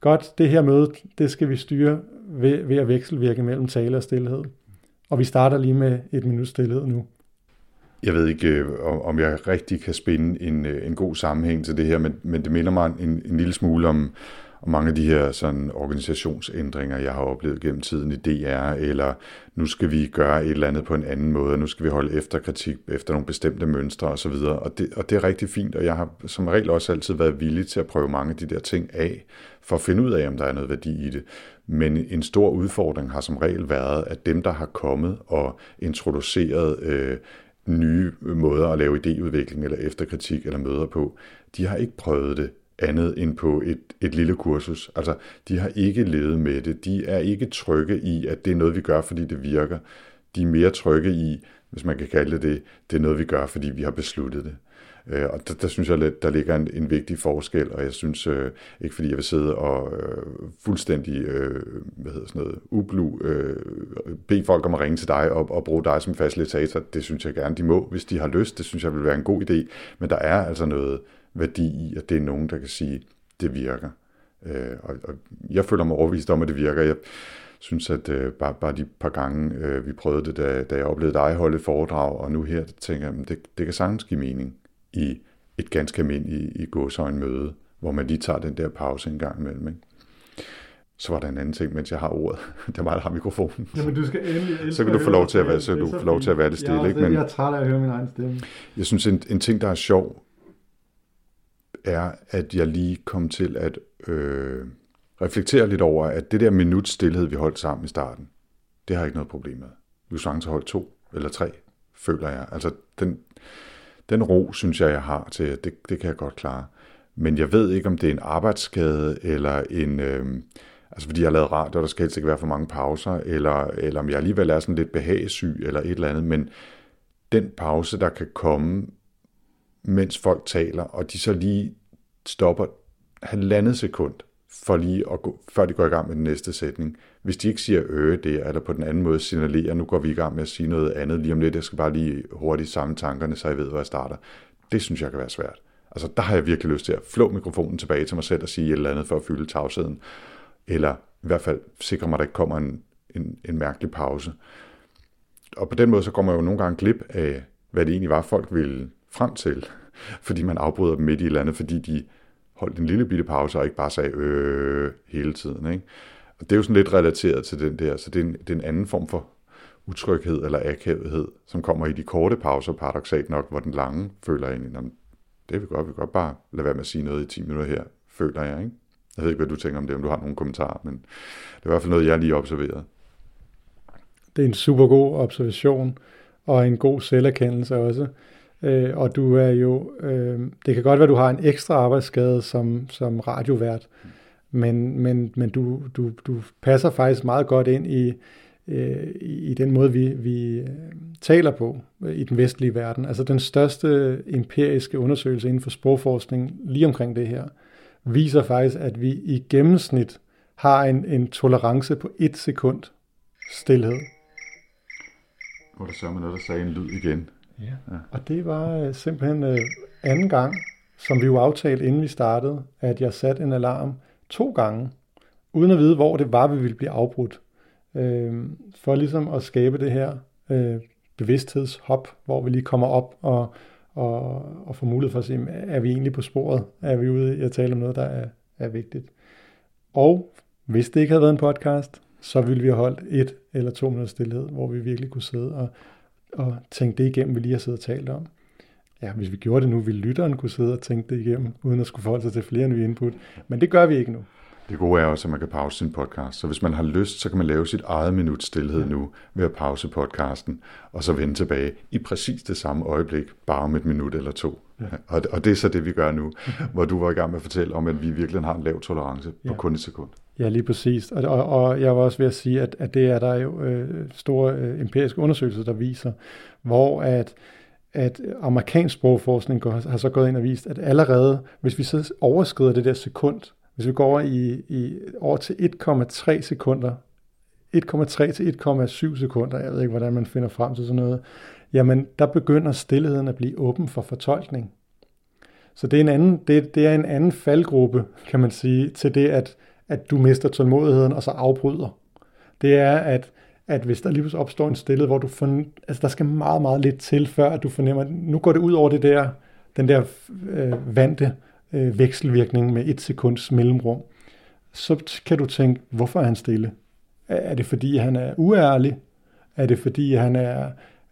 godt, det her møde, det skal vi styre ved, ved at vekselvirke mellem tale og stillhed. Og vi starter lige med et minut stillhed nu. Jeg ved ikke, om jeg rigtig kan spinde en, en god sammenhæng til det her, men, men det minder mig en, en lille smule om, om mange af de her sådan, organisationsændringer, jeg har oplevet gennem tiden i D R, eller nu skal vi gøre et eller andet på en anden måde, nu skal vi holde efterkritik efter nogle bestemte mønstre osv. Og det, og det er rigtig fint, og jeg har som regel også altid været villig til at prøve mange af de der ting af, for at finde ud af, om der er noget værdi i det. Men en stor udfordring har som regel været, at dem, der har kommet og introduceret øh, nye måder at lave idéudvikling eller efterkritik eller møder på, de har ikke prøvet det andet end på et, et lille kursus. Altså, de har ikke levet med det. De er ikke trygge i, at det er noget, vi gør, fordi det virker. De er mere trygge i, hvis man kan kalde det, det er noget, vi gør, fordi vi har besluttet det. Og der, der synes jeg, der ligger en, en vigtig forskel, og jeg synes, øh, ikke fordi jeg vil sidde og øh, fuldstændig, øh, hvad hedder sådan noget, ublu, øh, bede folk om at ringe til dig og, og bruge dig som facilitator, det synes jeg gerne, de må, hvis de har lyst, det synes jeg vil være en god idé, men der er altså noget værdi i, at det er nogen, der kan sige, det virker. Øh, og, og jeg føler mig overbevist om, at det virker. Jeg synes, at øh, bare, bare de par gange, øh, vi prøvede det, da, da jeg oplevede dig holde foredrag, og nu her, tænker jeg, det, det kan sagtens give mening i et ganske almindeligt i, i gåsøjne møde, hvor man lige tager den der pause en gang imellem. Ikke? Så var der en anden ting, mens jeg har ordet. Det er mig, der har mikrofonen. Jamen, du skal endelig så kan du få lov til at være, så du får lov til at være det stille. Jeg, ikke? Men, jeg er træt af at høre min egen stemme. Jeg synes, en, en ting, der er sjov, er, at jeg lige kom til at øh, reflektere lidt over, at det der minut stillhed, vi holdt sammen i starten, det har jeg ikke noget problem med. Vi skulle til holde to eller tre, føler jeg. Altså, den, den ro, synes jeg, jeg har til, at det, det kan jeg godt klare. Men jeg ved ikke, om det er en arbejdsskade eller en... Øh, Altså fordi jeg har lavet radio, og der skal helst ikke være for mange pauser, eller, eller om jeg alligevel er sådan lidt behagesyg, eller et eller andet, men den pause, der kan komme, mens folk taler, og de så lige stopper halvandet sekund, for lige at gå, før de går i gang med den næste sætning. Hvis de ikke siger øh det, eller på den anden måde signalerer, nu går vi i gang med at sige noget andet lige om lidt, jeg skal bare lige hurtigt samle tankerne, så jeg ved, hvor jeg starter. Det synes jeg kan være svært. Altså der har jeg virkelig lyst til at flå mikrofonen tilbage til mig selv, og sige et eller andet for at fylde tavsheden. Eller i hvert fald sikrer mig, at der ikke kommer en, en, en mærkelig pause. Og på den måde, så kommer jeg jo nogle gange glip af, hvad det egentlig var, folk ville frem til, fordi man afbryder dem midt i et eller andet, fordi de holdt en lille bitte pause og ikke bare sagde øh hele tiden. Ikke? Og det er jo sådan lidt relateret til den der, så det er en, det er en anden form for utryghed eller akavethed, som kommer i de korte pauser, paradoksalt nok, hvor den lange føler jeg egentlig, det vil godt, vi godt bare lade være med at sige noget i ti minutter her, føler jeg, ikke? Jeg ved ikke, hvad du tænker om det, om du har nogle kommentarer, men det er i hvert fald noget, jeg lige observerede. Det er en super god observation, og en god selverkendelse også. Øh, og du er jo, øh, det kan godt være, du har en ekstra arbejdsskade som, som radiovært, mm. men, men, men du, du, du passer faktisk meget godt ind i, øh, i den måde, vi, vi taler på øh, i den vestlige verden. Altså den største empiriske undersøgelse inden for sprogforskning lige omkring det her, viser faktisk, at vi i gennemsnit har en, en tolerance på et sekund stilhed. Hvor der sørger man noget, der sagde en lyd igen. Ja. Ja. Og det var uh, simpelthen uh, anden gang, som vi jo aftalte, inden vi startede, at jeg satte en alarm to gange, uden at vide, hvor det var, vi ville blive afbrudt. Uh, for ligesom at skabe det her uh, bevidstshedshop, hvor vi lige kommer op og Og, og få mulighed for at sige, er vi egentlig på sporet? Er vi ude i at tale om noget, der er, er vigtigt? Og hvis det ikke havde været en podcast, så ville vi have holdt et eller to minutter stillhed, hvor vi virkelig kunne sidde og, og tænke det igennem, vi lige har siddet og talt om. Ja, hvis vi gjorde det nu, ville lytteren kunne sidde og tænke det igennem, uden at skulle forholde sig til flere nye input. Men det gør vi ikke nu. Det gode er også, at man kan pause sin podcast. Så hvis man har lyst, så kan man lave sit eget minut stillhed nu ved at pause podcasten, og så vende tilbage i præcis det samme øjeblik, bare om et minut eller to. Ja. Og, og det er så det, vi gør nu, hvor du var i gang med at fortælle om, at vi virkelig har en lav tolerance ja. på kun et sekund. Ja, lige præcis. Og, og, og jeg var også ved at sige, at, at det er der jo øh, store øh, empiriske undersøgelser, der viser, hvor at at amerikansk sprogforskning har så gået ind og vist, at allerede, hvis vi så overskrider det der sekund, hvis vi går over, i, i, over til en komma tre sekunder, en komma tre til en komma syv sekunder, jeg ved ikke, hvordan man finder frem til sådan noget, jamen der begynder stillheden at blive åben for fortolkning. Så det er en anden, det, det er en anden faldgruppe, kan man sige, til det, at, at du mister tålmodigheden og så afbryder. Det er, at, at hvis der lige pludselig opstår en stillhed, hvor du fornemmer, altså der skal meget, meget lidt til, før at du fornemmer, at nu går det ud over det der, den der øh, vante, vekselvirkning med et sekunds mellemrum, så kan du tænke, hvorfor er han stille? Er det fordi, han er uærlig? Er det fordi, han er...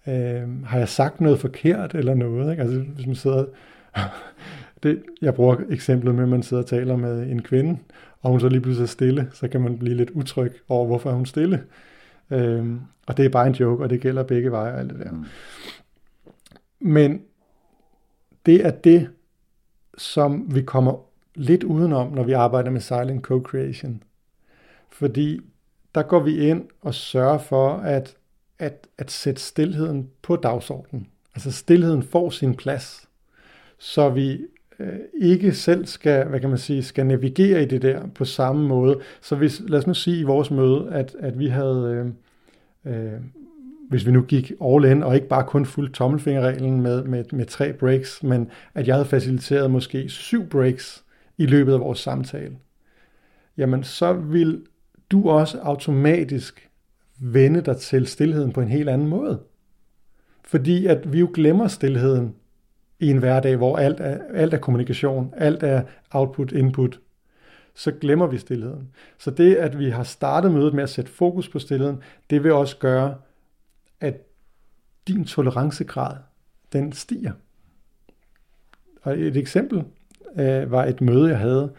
Øh, har jeg sagt noget forkert eller noget? Ikke? Altså, hvis man sidder... det, jeg bruger eksemplet med, at man sidder og taler med en kvinde, og hun så lige pludselig er stille, så kan man blive lidt utryg over, hvorfor er hun stille? Øh, og det er bare en joke, og det gælder begge veje og alt det der. Men det er det, som vi kommer lidt udenom, når vi arbejder med Silent Co-Creation. Fordi der går vi ind og sørger for at, at, at sætte stilheden på dagsordenen. Altså stilheden får sin plads, så vi øh, ikke selv skal, hvad kan man sige, skal navigere i det der på samme måde. Så hvis, lad os nu sige i vores møde, at, at vi havde... Øh, øh, hvis vi nu gik all in, og ikke bare kun fuldt tommelfingerreglen med, med, med tre breaks, men at jeg havde faciliteret måske syv breaks i løbet af vores samtale, jamen så vil du også automatisk vende dig til stilheden på en helt anden måde. Fordi at vi jo glemmer stilheden i en hverdag, hvor alt er, alt er kommunikation, alt er output, input. så glemmer vi stilheden. Så det, at vi har startet mødet med at sætte fokus på stilheden, det vil også gøre, at din tolerancegrad, den stiger. Og et eksempel øh, var et møde, jeg havde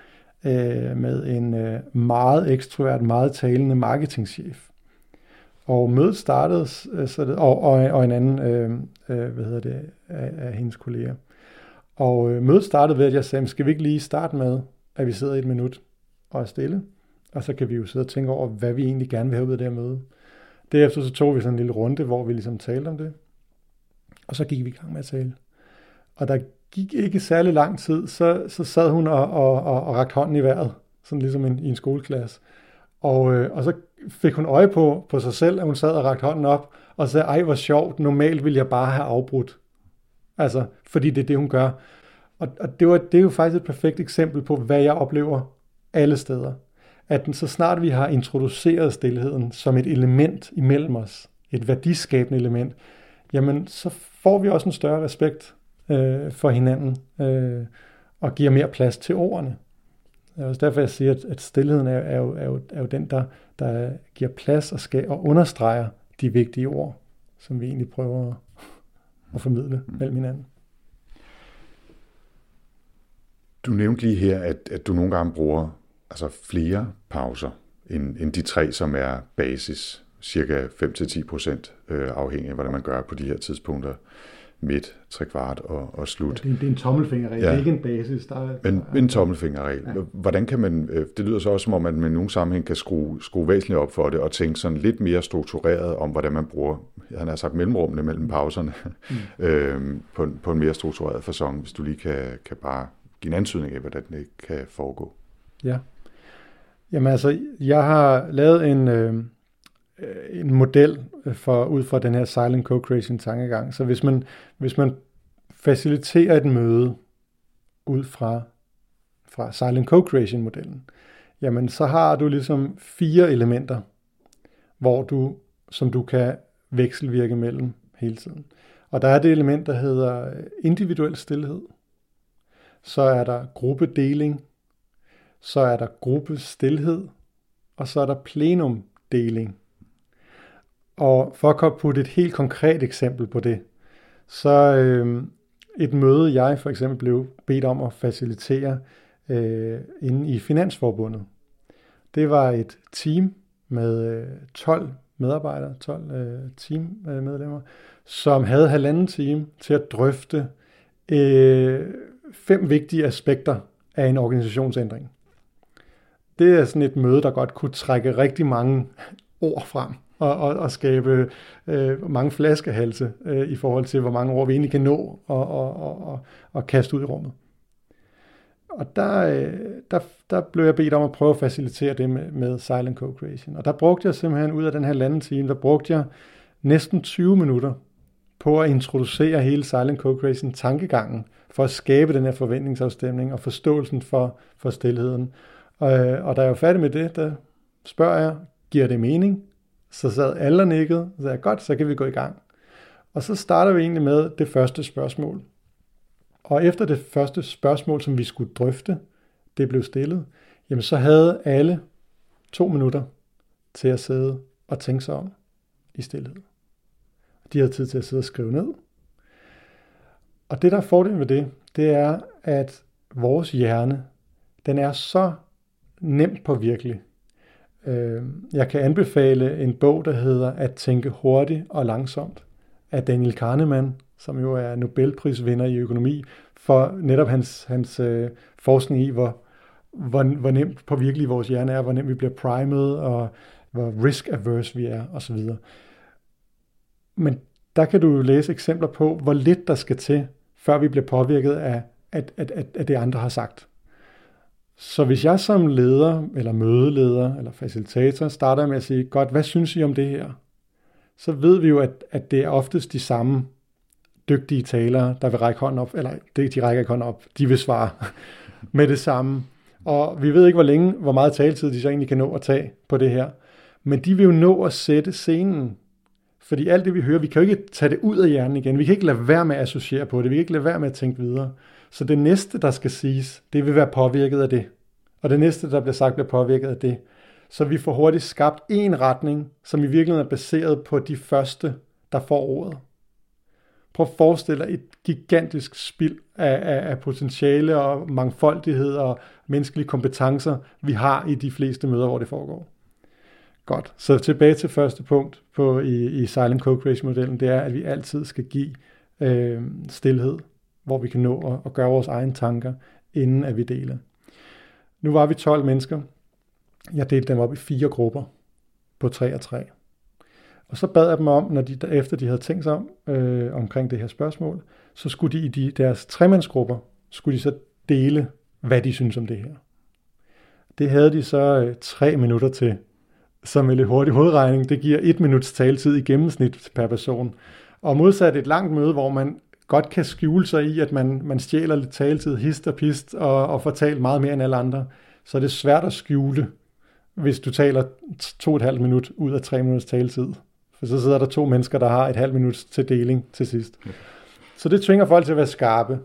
øh, med en øh, meget ekstrovert, meget talende marketingchef. Og mødet startede, øh, så det, og, og, og en anden, øh, øh, hvad hedder det, af, af hendes kolleger. Og øh, mødet startede ved, at jeg sagde, skal vi ikke lige starte med, at vi sidder et minut og er stille? Og så kan vi jo sidde og tænke over, hvad vi egentlig gerne vil have ud af det her møde. Derefter så tog vi sådan en lille runde, hvor vi ligesom talte om det. Og så gik vi i gang med at tale. Og der gik ikke særlig lang tid, så, så sad hun og, og, og, og rakte hånden i vejret, sådan ligesom en, i en skoleklasse. Og, øh, og så fik hun øje på, på sig selv, at hun sad og rakte hånden op, og sagde, ej hvor sjovt, normalt ville jeg bare have afbrudt. Altså, fordi det er det, hun gør. Og, og det, var, det er jo faktisk et perfekt eksempel på, hvad jeg oplever alle steder. At den, så snart vi har introduceret stilheden som et element imellem os, et værdiskabende element, jamen så får vi også en større respekt øh, for hinanden øh, og giver mere plads til ordene. Det er også derfor, jeg siger, at, at stilheden er, er, jo, er, jo, er jo den, der, der giver plads og, skal, og understreger de vigtige ord, som vi egentlig prøver at og formidle mellem hinanden. Du nævnte lige her, at, at du nogle gange bruger altså flere pauser end, end de tre, som er basis, cirka fem til ti procent øh, afhængig af, hvordan man gør på de her tidspunkter, midt, trekvart og, og slut. Ja, det, er, det er en tommelfingerregel, ja. Det er ikke en basis. Der er, men der er, en tommelfingerregel. Ja. Hvordan kan man, øh, det lyder så også som om, at man i nogle sammenhæng kan skrue, skrue væsentligt op for det, og tænke sådan lidt mere struktureret om, hvordan man bruger, han har sagt mellemrummene mellem pauserne, mm. øh, på, på en mere struktureret facon, hvis du lige kan, kan bare give en antydning af, hvordan det kan foregå. Ja. Jamen altså, jeg har lavet en... Øh, en model for, ud fra den her Silent Co-Creation tankegang. Så hvis man, hvis man faciliterer et møde ud fra, fra Silent Co-Creation-modellen, jamen så har du ligesom fire elementer, hvor du, som du kan vekselvirke mellem hele tiden. Og der er det element, der hedder individuel stilhed. Så er der gruppedeling. Så er der gruppestilhed. Og så er der plenumdeling. Og for at putte et helt konkret eksempel på det, så øh, et møde, jeg for eksempel blev bedt om at facilitere øh, inde i Finansforbundet. Det var et team med øh, tolv medarbejdere, tolv øh, teammedlemmer, øh, som havde halvanden time til at drøfte øh, fem vigtige aspekter af en organisationsændring. Det er sådan et møde, der godt kunne trække rigtig mange ord frem. Og, og, og skabe øh, mange flaskehalse øh, i forhold til, hvor mange ord vi egentlig kan nå og, og, og, og kaste ud i rummet. Og der, øh, der, der blev jeg bedt om at prøve at facilitere det med, med Silent Co-Creation. Og der brugte jeg simpelthen ud af den her halvanden time, der brugte jeg næsten tyve minutter på at introducere hele Silent Co-Creation tankegangen for at skabe den her forventningsafstemning og forståelsen for, for stilheden. Og, og da jeg var færdig med det, der spørger jeg, giver det mening? Så sad alle og nikkede, og sagde, godt, så kan vi gå i gang. Og så starter vi egentlig med det første spørgsmål. Og efter det første spørgsmål, som vi skulle drøfte, det blev stillet, jamen så havde alle to minutter til at sidde og tænke sig om i stilhed. De havde tid til at sidde og skrive ned. Og det, der er fordelen ved det, det er, at vores hjerne, den er så nemt påvirkelig. Jeg kan anbefale en bog, der hedder At tænke hurtigt og langsomt af Daniel Kahneman, som jo er Nobelprisvinder i økonomi, for netop hans, hans øh, forskning i, hvor, hvor, hvor nemt påvirkelig vores hjerne er, hvor nemt vi bliver primet, og hvor risk-averse vi er, osv. Men der kan du læse eksempler på, hvor lidt der skal til, før vi bliver påvirket af at, at, at, at det andre har sagt. Så hvis jeg som leder, eller mødeleder, eller facilitator, starter med at sige, godt, hvad synes I om det her? Så ved vi jo, at, at det er oftest de samme dygtige talere, der vil række hånden op, eller de rækker ikke hånden op, de vil svare med det samme. Og vi ved ikke, hvor længe, hvor meget taletid de så egentlig kan nå at tage på det her. Men de vil jo nå at sætte scenen. Fordi alt det, vi hører, vi kan jo ikke tage det ud af hjernen igen. Vi kan ikke lade være med at associere på det. Vi kan ikke lade være med at tænke videre. Så det næste, der skal siges, det vil være påvirket af det. og det næste, der bliver sagt, bliver påvirket af det. Så vi får hurtigt skabt en retning, som i virkeligheden er baseret på de første, der får ordet. Prøv at forestille dig et gigantisk spild af, af, af potentiale og mangfoldighed og menneskelige kompetencer, vi har i de fleste møder, hvor det foregår. Godt, så tilbage til første punkt på, i, i Silent Co-Creation-modellen, det er, at vi altid skal give øh, stilhed, hvor vi kan nå at, at gøre vores egne tanker, inden at vi deler. Nu var vi tolv mennesker. Jeg delte dem op i fire grupper på tre og tre. Og så bad jeg dem om, når de, efter de havde tænkt sig om, øh, omkring det her spørgsmål, så skulle de i de, deres tremandsgrupper, skulle de så dele, hvad de synes om det her. Det havde de så øh, tre minutter til, som en lidt hurtig hovedregning. Det giver et minuts taletid i gennemsnit per person. Og modsat et langt møde, hvor man godt kan skjule sig i, at man, man stjæler lidt taletid, hist og pist, og, og får talt meget mere end alle andre, så er det svært at skjule, hvis du taler to og et halvt minut ud af tre minutters taletid. For så sidder der to mennesker, der har et halvt minut til deling til sidst. Så det tvinger folk til at være skarpe.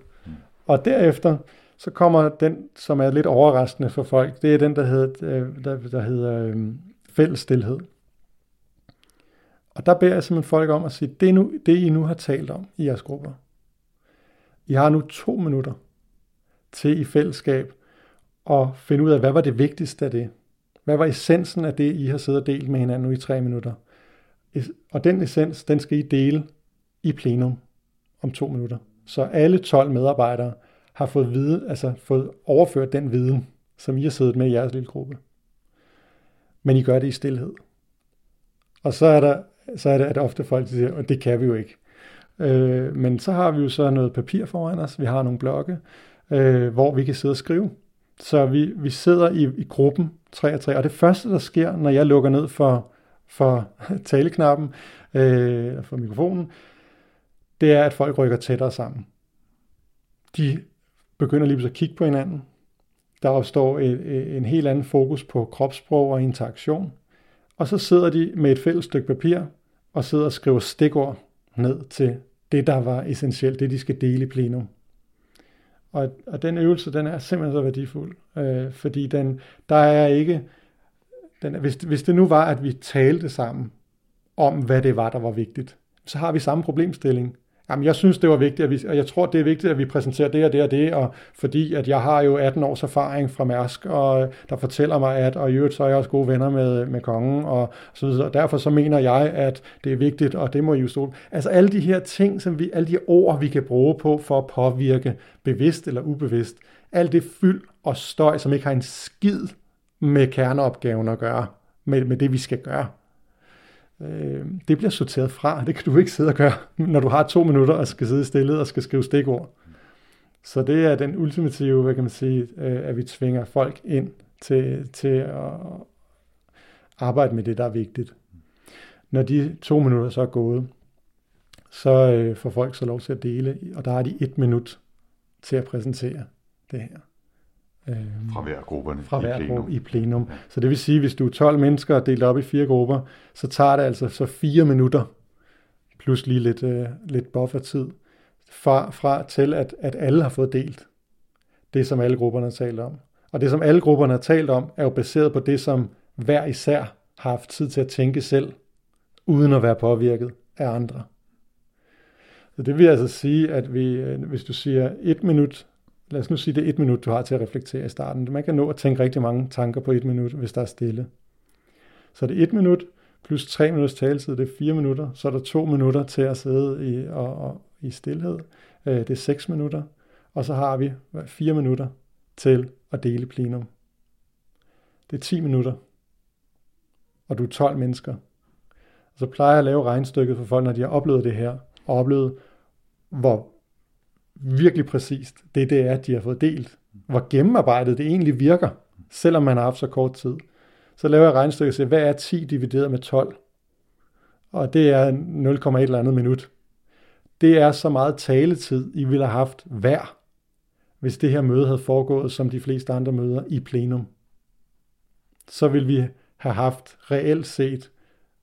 Og derefter, så kommer den, som er lidt overraskende for folk, det er den, der hedder, der, der hedder fælles stilhed. Og der beder jeg simpelthen folk om at sige, det, nu, det I nu har talt om i jeres grupper, I har nu to minutter til i fællesskab at finde ud af, hvad var det vigtigste af det? Hvad var essensen af det, I har siddet og delt med hinanden nu i tre minutter? Og den essens, den skal I dele i plenum om to minutter. Så alle tolv medarbejdere har fået, vide, altså fået overført den viden, som I har siddet med i jeres lille gruppe. Men I gør det i stilhed. Og så er, der, så er det, at ofte folk siger, at det kan vi jo ikke. Øh, men så har vi jo så noget papir foran os, vi har nogle blokke, øh, hvor vi kan sidde og skrive. Så vi, vi sidder i, i gruppen tre og tre, og det første, der sker, når jeg lukker ned for, for taleknappen, øh, for mikrofonen, det er, at folk rykker tættere sammen. De begynder lige at kigge på hinanden. Der opstår en, en helt anden fokus på kropssprog og interaktion. Og så sidder de med et fælles stykke papir, og sidder og skriver stikord ned til det, der var essentielt, det de skal dele i plenum. Og, og den øvelse, den er simpelthen så værdifuld, øh, fordi den, der er ikke, den, hvis, hvis det nu var, at vi talte sammen om, hvad det var, der var vigtigt, så har vi samme problemstilling. Jamen, jeg synes, det var vigtigt, at vi, og jeg tror, det er vigtigt, at vi præsenterer det og det og det, og fordi at jeg har jo atten års erfaring fra Mærsk, og der fortæller mig, at og i øvrigt, så er jeg også gode venner med, med kongen, og så videre. Og derfor så mener jeg, at det er vigtigt, og det må I jo stole. Altså alle de her ting, som vi, alle de ord, vi kan bruge på for at påvirke bevidst eller ubevidst, alt det fyld og støj, som ikke har en skid med kerneopgaven at gøre, med, med det, vi skal gøre. Det bliver sorteret fra. Det kan du ikke sidde og gøre, når du har to minutter og skal sidde stille og skal skrive stikord. Så det er den ultimative, hvad kan man sige, at vi tvinger folk ind til, til at arbejde med det, der er vigtigt. Når de to minutter så er gået, så får folk så lov til at dele, og der har de et minut til at præsentere det her. Fra hver grupperne fra hver i, plenum. i plenum. Så det vil sige, at hvis du er tolv mennesker og delt op i fire grupper, så tager det altså så fire minutter, plus lige lidt, øh, lidt buffertid, fra, fra til, at, at alle har fået delt det, som alle grupperne har talt om. Og det, som alle grupperne har talt om, er jo baseret på det, som hver især har haft tid til at tænke selv, uden at være påvirket af andre. Så det vil altså sige, at vi, hvis du siger et minut, lad os nu sige, det er et minut, du har til at reflektere i starten. Man kan nå at tænke rigtig mange tanker på et minut, hvis der er stille. Så det er et minut, plus tre minutters taletid, det er fire minutter. Så er der to minutter til at sidde i, og, og, i stillhed. Det er seks minutter. Og så har vi fire minutter til at dele plenum. Det er ti minutter. Og du er tolv mennesker. Og så plejer jeg at lave regnstykket for folk, når de har oplevet det her. Og oplevet, hvor virkelig præcist, det det er, at de har fået delt, hvor gennemarbejdet det egentlig virker, selvom man har haft så kort tid. Så laver jeg regnstykket og siger, hvad er ti divideret med tolv? Og det er nul komma et eller andet minut. Det er så meget taletid, I ville have haft hver, hvis det her møde havde foregået, som de fleste andre møder, i plenum. Så ville vi have haft reelt set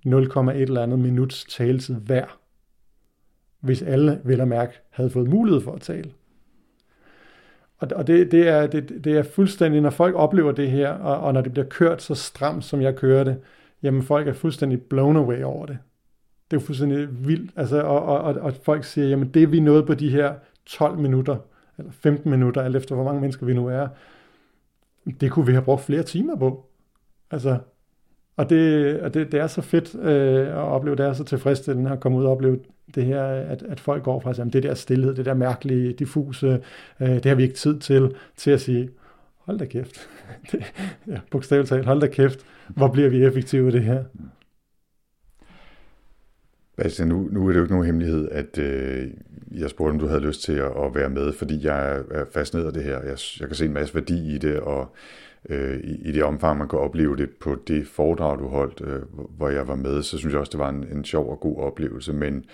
nul komma et eller andet minuts taletid hver, hvis alle, vel at mærke, havde fået mulighed for at tale. Og det, det, er, det, det er fuldstændig, når folk oplever det her, og, og når det bliver kørt så stramt, som jeg kører det, jamen folk er fuldstændig blown away over det. Det er jo fuldstændig vildt, altså, og, og, og, og folk siger, jamen det er vi nået på de her tolv minutter, eller femten minutter, alt efter hvor mange mennesker vi nu er. Det kunne vi have brugt flere timer på. Altså, og det, og det, det er så fedt øh, at opleve, det er så tilfredsstillende at komme ud og opleve det her, at, at folk går fra at sige, det der stillhed, det der mærkelige, diffuse, øh, det har vi ikke tid til, til at sige, hold da kæft, det, ja, bogstaveligt talt, hold da kæft, hvor bliver vi effektive i det her? Bastian, nu, nu er det jo ikke nogen hemmelighed, at øh, jeg spurgte, om du havde lyst til at, at være med, fordi jeg er fascineret af det her. Jeg, jeg kan se en masse værdi i det, og øh, i, i det omfang, man kan opleve det på det foredrag, du holdt, øh, hvor jeg var med, så synes jeg også, det var en, en sjov og god oplevelse. Men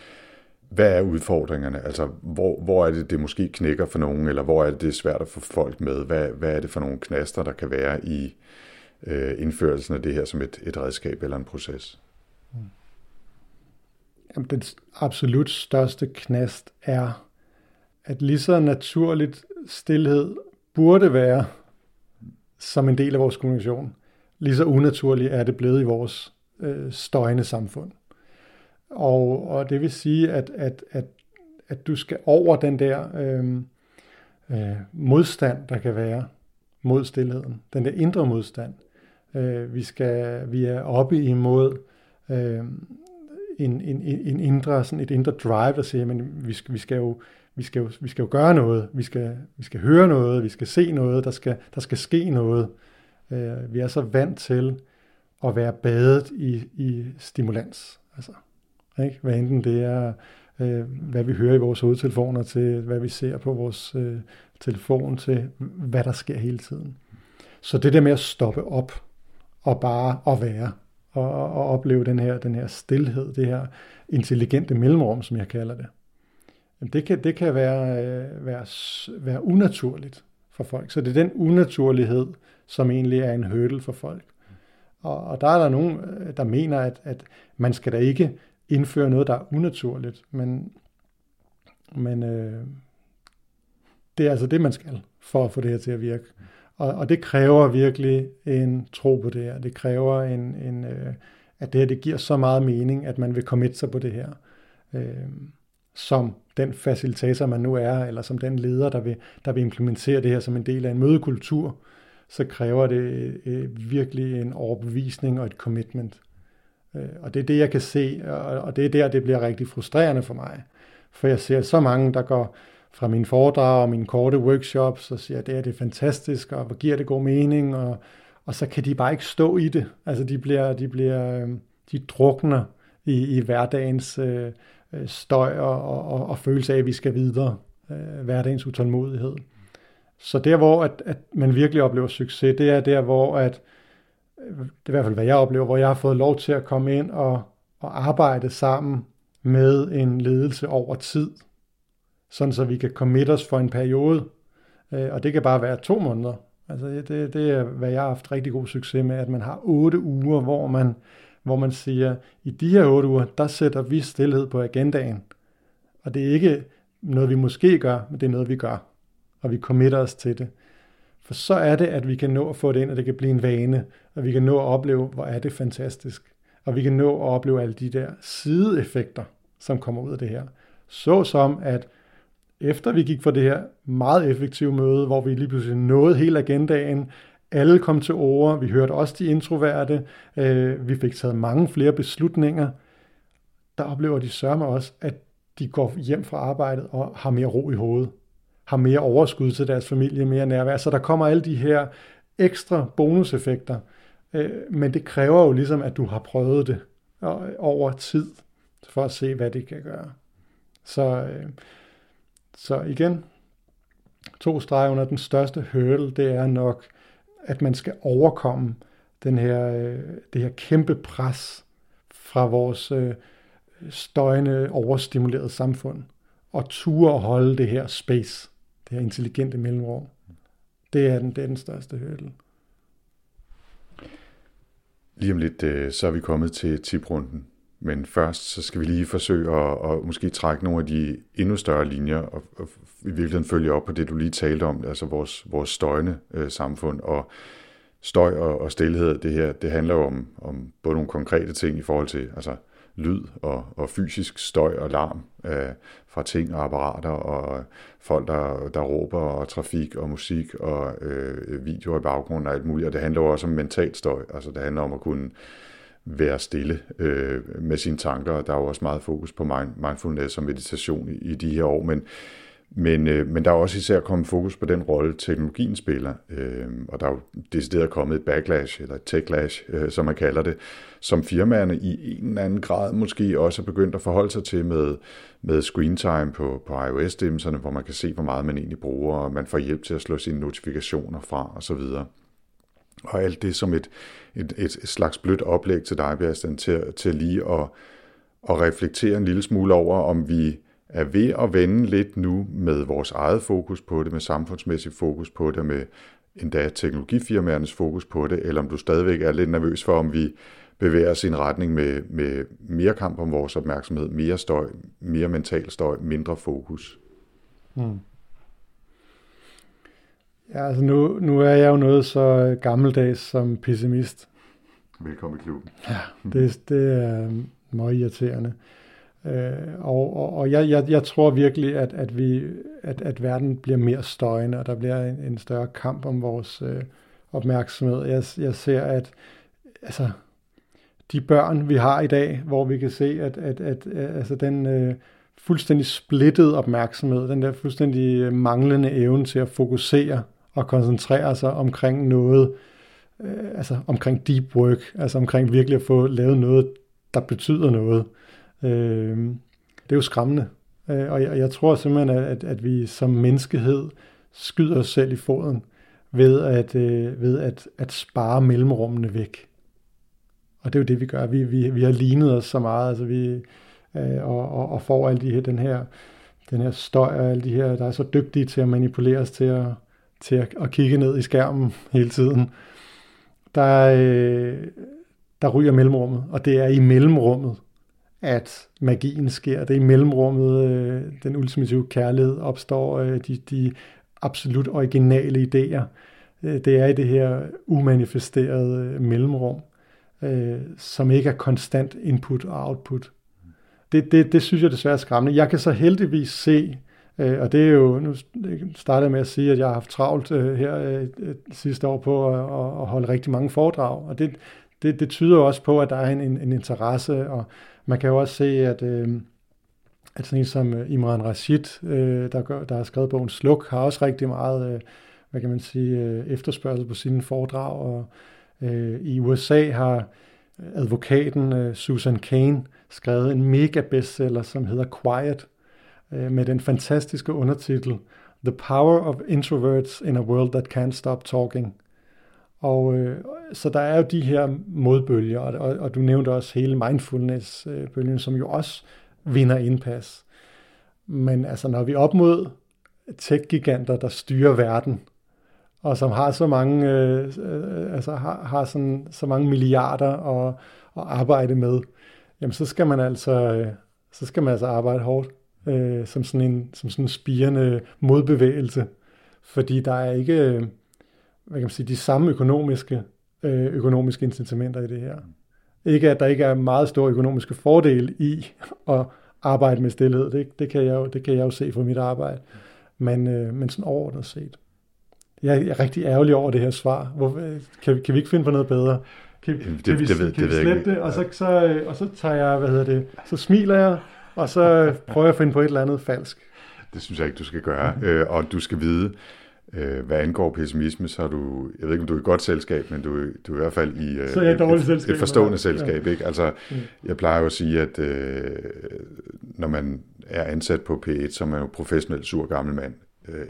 hvad er udfordringerne? Altså, hvor, hvor er det, det måske knækker for nogen, eller hvor er det, det er svært at få folk med? Hvad, hvad er det for nogle knaster, der kan være i øh, indførelsen af det her som et, et redskab eller en proces? Mm. Jamen, den absolut største knast er, at lige så naturligt stillhed burde være som en del af vores kommunikation, lige så unaturligt er det blevet i vores øh, støjende samfund. Og, og det vil sige, at, at, at, at du skal over den der øh, øh, modstand, der kan være mod stillheden, den der indre modstand. Øh, vi, skal, vi er oppe imod... Øh, En, en, en indre, sådan et indre drive, der siger, men vi skal, vi skal jo, vi skal jo, vi skal jo gøre noget, vi skal, vi skal høre noget, vi skal se noget, der skal, der skal ske noget. Uh, vi er så vant til at være badet i, i stimulans, altså, ikke? Hvad enten det er, uh, hvad vi hører i vores hovedtelefoner, til hvad vi ser på vores uh, telefon, til hvad der sker hele tiden. Så det der med at stoppe op og bare at være, Og, og opleve den her, den her stilhed, det her intelligente mellemrum, som jeg kalder det. Jamen det kan, det kan være, øh, være, være unaturligt for folk. Så det er den unaturlighed, som egentlig er en hurdle for folk. Og, og der er der nogen, der mener, at, at man skal da ikke indføre noget, der er unaturligt, men, men øh, det er altså det, man skal, for at få det her til at virke. Og det kræver virkelig en tro på det her. Det kræver, en, en, øh, at det her det giver så meget mening, at man vil committe sig på det her. Øh, som den facilitator, man nu er, eller som den leder, der vil, der vil implementere det her som en del af en mødekultur, så kræver det øh, virkelig en overbevisning og et commitment. Øh, og det er det, jeg kan se, og, og det er der, det bliver rigtig frustrerende for mig. For jeg ser så mange, der går... fra mine foredrag og mine korte workshops, så siger jeg, det er det fantastisk, og hvor giver det god mening, og, og så kan de bare ikke stå i det. Altså, de bliver, de bliver, de drukner i, i hverdagens øh, støj og, og, og følelse af, at vi skal videre, øh, hverdagens utålmodighed. Så der, hvor at, at man virkelig oplever succes, det er der, hvor at, det er i hvert fald, hvad jeg oplever, hvor jeg har fået lov til at komme ind og, og arbejde sammen med en ledelse over tid, sådan så vi kan committe os for en periode, øh, og det kan bare være to måneder. Altså det, det er, hvad jeg har haft rigtig god succes med, at man har otte uger, hvor man, hvor man siger, i de her otte uger, der sætter vi stillhed på agendaen. Og det er ikke noget, vi måske gør, men det er noget, vi gør, og vi committer os til det. For så er det, at vi kan nå at få det ind, og det kan blive en vane, og vi kan nå at opleve, hvor er det fantastisk. Og vi kan nå at opleve alle de der sideeffekter, som kommer ud af det her. Så som at efter vi gik fra det her meget effektive møde, hvor vi lige pludselig nåede hele agendaen, alle kom til ord, vi hørte også de introverte, øh, vi fik taget mange flere beslutninger, der oplever de sørme også, at de går hjem fra arbejdet og har mere ro i hovedet, har mere overskud til deres familie, mere nærvær, så der kommer alle de her ekstra bonuseffekter, øh, men det kræver jo ligesom, at du har prøvet det over tid, for at se, hvad det kan gøre. Så... Øh, Så igen, to streger under den største hurdle, det er nok, at man skal overkomme den her, øh, det her kæmpe pres fra vores øh, støjende, overstimulerede samfund, og ture at holde det her space, det her intelligente mellemrum. Det er den, det er den største hurdle. Lige om lidt, øh, så er vi kommet til tiprunden. Men først så skal vi lige forsøge at, at måske trække nogle af de endnu større linjer og, og i virkeligheden følge op på det, du lige talte om, altså vores, vores støjende øh, samfund. Og støj og, og stillhed, det her, det handler jo om, om både nogle konkrete ting i forhold til altså, lyd og, og fysisk støj og larm øh, fra ting og apparater og folk, der, der råber og trafik og musik og øh, videoer i baggrunden og alt muligt. Og det handler jo også om mentalt støj, altså det handler om at kunne være stille øh, med sine tanker, og der er jo også meget fokus på mind, mindfulness og meditation i, i de her år, men, men, øh, men der er også især kommet fokus på den rolle, teknologien spiller, øh, og der er jo decideret kommet et backlash, eller et techlash, øh, som man kalder det, som firmaerne i en eller anden grad måske også er begyndt at forholde sig til med, med screen time på, på iOS-dimserne, hvor man kan se, hvor meget man egentlig bruger, og man får hjælp til at slå sine notifikationer fra, osv., og alt det som et, et, et slags blødt oplæg til dig, Bastian, til, til lige at, at reflektere en lille smule over, om vi er ved at vende lidt nu med vores eget fokus på det, med samfundsmæssigt fokus på det, med endda teknologifirmaernes fokus på det, eller om du stadigvæk er lidt nervøs for, om vi bevæger os i en retning med, med mere kamp om vores opmærksomhed, mere støj, mere mental støj, mindre fokus. Mm. Ja, altså nu, nu er jeg jo noget så gammeldags som pessimist. Velkommen i klubben. Ja, det, det er meget irriterende. Øh, og og, og jeg, jeg, jeg tror virkelig, at, at, vi, at, at verden bliver mere støjende, og der bliver en, en større kamp om vores øh, opmærksomhed. Jeg, jeg ser, at altså, de børn, vi har i dag, hvor vi kan se, at, at, at, at altså, den... Øh, fuldstændig splittet opmærksomhed, den der fuldstændig manglende evne til at fokusere og koncentrere sig omkring noget, øh, altså omkring deep work, altså omkring virkelig at få lavet noget, der betyder noget. Øh, det er jo skræmmende, øh, og, jeg, og jeg tror simpelthen, at, at vi som menneskehed skyder os selv i foden ved at, øh, ved at, at spare mellemrummene væk. Og det er jo det, vi gør. Vi, vi, vi har lignet os så meget, altså vi... Og, og, og får alle de her, den her, den her støj og alle de her, der er så dygtige til at manipulere os til at, til at, at kigge ned i skærmen hele tiden. Der, øh, der ryger mellemrummet, og det er i mellemrummet, at magien sker. Det er i mellemrummet, øh, den ultimative kærlighed opstår, øh, de, de absolut originale idéer. Øh, det er i det her umanifesterede mellemrum, øh, som ikke er konstant input og output. Det, det, det synes jeg desværre er skræmmende. Jeg kan så heldigvis se, øh, og det er jo, nu startede jeg med at sige, at jeg har haft travlt øh, her øh, sidste år på at, at holde rigtig mange foredrag, og det, det, det tyder også på, at der er en, en interesse, og man kan jo også se, at, øh, at sådan en som Imran Rashid, øh, der, gør, der har skrevet bogen Sluk, har også rigtig meget, øh, hvad kan man sige, øh, efterspørgsel på sine foredrag, og øh, i U S A har advokaten øh, Susan Cain skrevet en mega bestseller, som hedder Quiet, øh, med den fantastiske undertitel The Power of Introverts in a World That Can't Stop Talking. Og øh, så der er jo de her modbølger, og, og, og du nævnte også hele mindfulness-bølgen, som jo også vinder indpas. Men altså, når vi er op mod tech-giganter, der styrer verden, og som har så mange, øh, øh, altså har, har sådan, så mange milliarder at, at arbejde med, jamen så skal man altså, så skal man altså arbejde hårdt øh, som sådan en som sådan en spirende modbevægelse, fordi der er ikke, hvad kan man sige, de samme økonomiske øh, økonomiske incitamenter i det her. Ikke at der ikke er meget store økonomiske fordele i at arbejde med stillhed. Det, det kan jeg jo det kan jeg jo se fra mit arbejde, men øh, men sådan overordnet set. Jeg er rigtig ærgerlig over det her svar. Hvor, kan, kan vi ikke finde på noget bedre? Kan, det, kan vi, det, ved, kan det, vi slette det, og så, så, og så tager jeg, hvad hedder det, så smiler jeg, og så prøver jeg at finde på et eller andet falsk. Det synes jeg ikke, du skal gøre, og du skal vide, hvad angår pessimisme, så er du, jeg ved ikke, om du er i godt selskab, men du, du er i hvert fald i et, et, et forstående selskab, ikke? Altså, jeg plejer jo at sige, at når man er ansat på P et, så er man jo professionel sur gammel mand.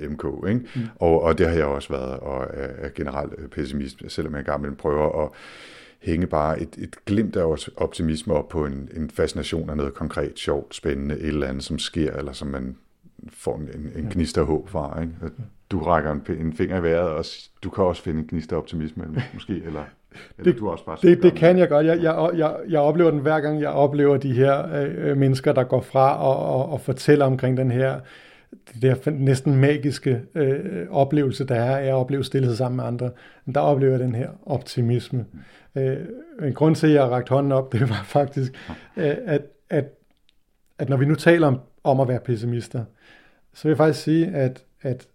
M K, ikke? Mm. Og, og det har jeg også været, og er generelt pessimist, selvom jeg engang prøver at hænge bare et, et glimt af optimisme op på en, en fascination af noget konkret, sjovt, spændende, et eller andet, som sker, eller som man får en, en gnist af håb fra, ikke? Du rækker en, en finger i vejret, og du kan også finde en gnist af optimisme, måske, eller Eller det, du også bare det, det kan jeg godt. Jeg, jeg, jeg, jeg oplever den hver gang, jeg oplever de her øh, mennesker, der går fra og, og, og fortæller omkring den her, det der næsten magiske øh, oplevelse, der er af at opleve stillhed sammen med andre. Men der oplever jeg den her optimisme. Mm. Øh, en grund til, at jeg har rakt hånden op, det var faktisk, mm. øh, at, at, at når vi nu taler om, om at være pessimister, så vil jeg faktisk sige, at, at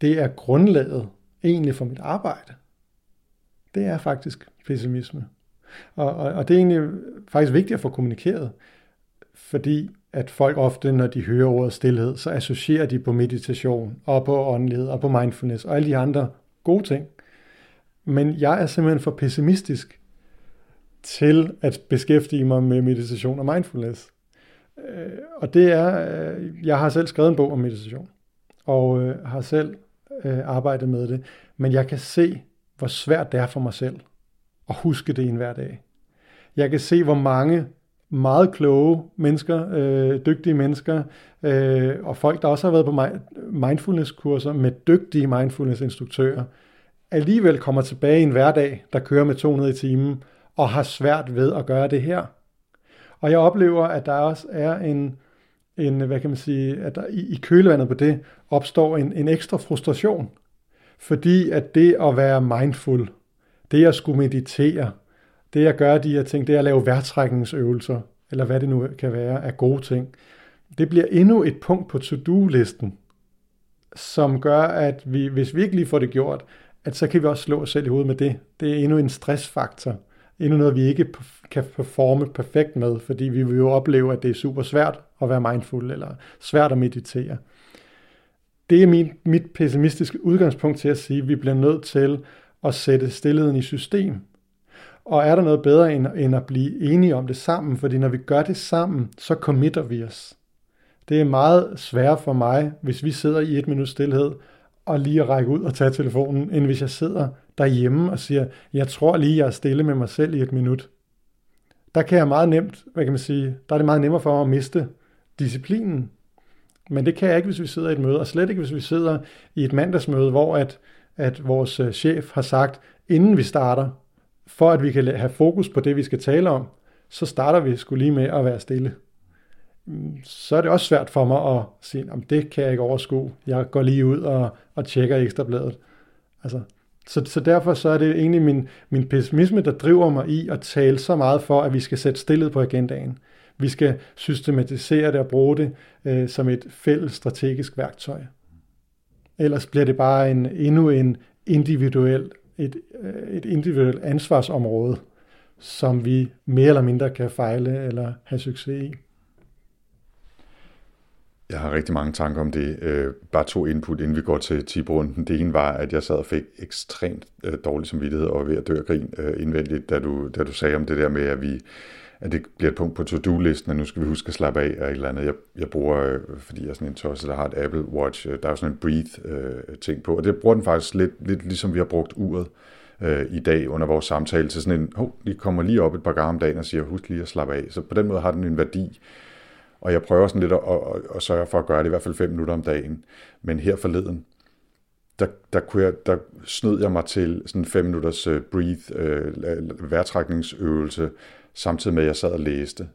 det er grundlaget egentlig for mit arbejde. Det er faktisk pessimisme. Og, og, og det er egentlig faktisk vigtigt at få kommunikeret, fordi at folk ofte, når de hører ordet stilhed, så associerer de på meditation, og på åndelighed, og på mindfulness, og alle de andre gode ting. Men jeg er simpelthen for pessimistisk til at beskæftige mig med meditation og mindfulness. Og det er, jeg har selv skrevet en bog om meditation, og har selv arbejdet med det, men jeg kan se, hvor svært det er for mig selv at huske det i en hverdag. Jeg kan se, hvor mange meget kloge mennesker, øh, dygtige mennesker, øh, og folk, der også har været på mindfulness-kurser med dygtige mindfulness-instruktører, alligevel kommer tilbage i en hverdag, der kører med to hundrede i timen, og har svært ved at gøre det her. Og jeg oplever, at der også er en, en hvad kan man sige, at der i, i kølevandet på det opstår en, en ekstra frustration, fordi at det at være mindful, det at skulle meditere, det at gøre de her ting, det at lave vejrtrækningsøvelser, eller hvad det nu kan være, er gode ting, det bliver endnu et punkt på to-do-listen, som gør, at vi, hvis vi ikke lige får det gjort, at så kan vi også slå os selv i hovedet med det. Det er endnu en stressfaktor, endnu noget, vi ikke kan performe perfekt med, fordi vi vil jo opleve, at det er super svært at være mindful, eller svært at meditere. Det er min, mit pessimistiske udgangspunkt til at sige, at vi bliver nødt til at sætte stillheden i system. Og er der noget bedre end, end at blive enige om det sammen? Fordi når vi gør det sammen, så committer vi os. Det er meget sværere for mig, hvis vi sidder i et minut stillhed, og lige at række ud og tage telefonen, end hvis jeg sidder derhjemme og siger, jeg tror lige, jeg er stille med mig selv i et minut. Der kan jeg meget nemt, hvad kan man sige, der er det meget nemmere for mig at miste disciplinen. Men det kan jeg ikke, hvis vi sidder i et møde, og slet ikke, hvis vi sidder i et mandagsmøde, hvor at, at vores chef har sagt, inden vi starter, for at vi kan have fokus på det, vi skal tale om, så starter vi sgu lige med at være stille. Så er det også svært for mig at sige, jamen det kan jeg ikke overskue, jeg går lige ud og, og tjekker Ekstrabladet. Altså, så, så derfor så er det egentlig min, min pessimisme, der driver mig i at tale så meget for, at vi skal sætte stillhed på agendaen. Vi skal systematisere det og bruge det øh, som et fælles strategisk værktøj. Ellers bliver det bare en, endnu en individuel, et, et individuelt ansvarsområde, som vi mere eller mindre kan fejle eller have succes i. Jeg har rigtig mange tanker om det. Øh, bare to input, inden vi går til tiprunden. Det ene var, at jeg sad og fik ekstremt øh, dårlig samvittighed og ved at dø af grin øh, indvendigt, da du, da du sagde om det der med, at vi at det bliver et punkt på to-do-listen, og nu skal vi huske at slappe af, og et eller andet. Jeg, jeg bruger, fordi jeg er sådan en tosset, der har et Apple Watch, der er jo sådan en breathe-ting øh, på, og det bruger den faktisk lidt, lidt ligesom vi har brugt uret øh, i dag under vores samtale, til sådan en, hov, oh, det kommer lige op et par gange om dagen og siger, husk lige at slappe af. Så på den måde har den en værdi, og jeg prøver sådan lidt at, at, at, at sørge for at gøre det i hvert fald fem minutter om dagen. Men her forleden, Der, der, kunne jeg, der snød jeg mig til sådan en fem minutters uh, breathe, uh, vejrtrækningsøvelse, samtidig med, at jeg sad og læste.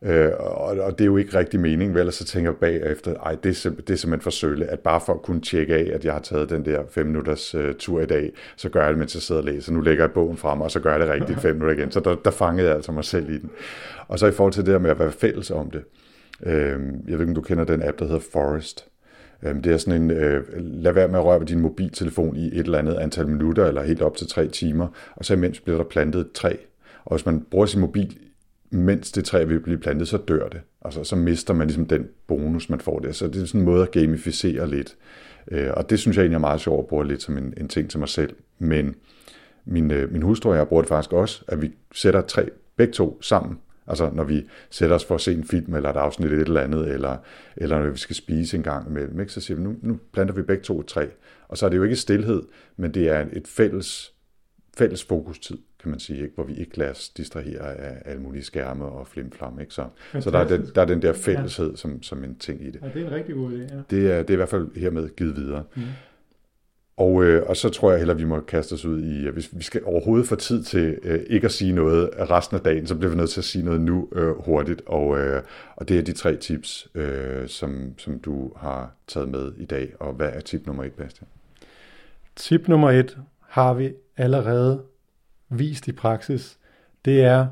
Uh, og, og det er jo ikke rigtig mening, vel? Og så tænker jeg bagefter, ej, det er, simp- det er simpelthen for sølle, at bare for at kunne tjekke af, at jeg har taget den der fem minutters uh, tur i dag, så gør jeg det, mens jeg sidder og læser. Nu lægger jeg bogen frem, og så gør jeg det rigtigt fem minutter igen. Så der, der fangede jeg altså mig selv i den. Og så i forhold til det der med at være fælles om det. Uh, jeg ved ikke, om du kender den app, der hedder Forest. Det er sådan en, øh, lad være med at røre på din mobiltelefon i et eller andet antal minutter, eller helt op til tre timer, og så imens bliver der plantet et træ. Og hvis man bruger sin mobil, mens det træ vil blive plantet, så dør det. Altså, så mister man ligesom den bonus, man får der. Så det er sådan en måde at gamificere lidt. Øh, og det synes jeg egentlig er meget sjovt at bruge lidt som en, en ting til mig selv. Men min, øh, min hustru og jeg bruger det faktisk også, at vi sætter tre, begge to sammen. Altså når vi sætter os for at se en film, eller et afsnit et eller andet, eller, eller når vi skal spise en gang imellem, ikke? Så siger vi, nu, nu planter vi begge to et træ. Og så er det jo ikke stilhed, men det er et fælles, fælles fokustid, kan man sige, ikke? Hvor vi ikke lader os distrahere af alle mulige skærme og flimflam. Ikke? Så, så der, er den, der er den der fælleshed ja. som, som en ting i det. Ja, det er en rigtig god idé. Ja. Det, er, det er i hvert fald hermed givet videre. Mm. Og, øh, og så tror jeg heller, vi må kaste os ud i, hvis vi skal overhovedet få tid til øh, ikke at sige noget resten af dagen, så bliver vi nødt til at sige noget nu øh, hurtigt. Og, øh, og det er de tre tips, øh, som, som du har taget med i dag. Og hvad er tip nummer et, Bastian? Tip nummer et har vi allerede vist i praksis. Det er,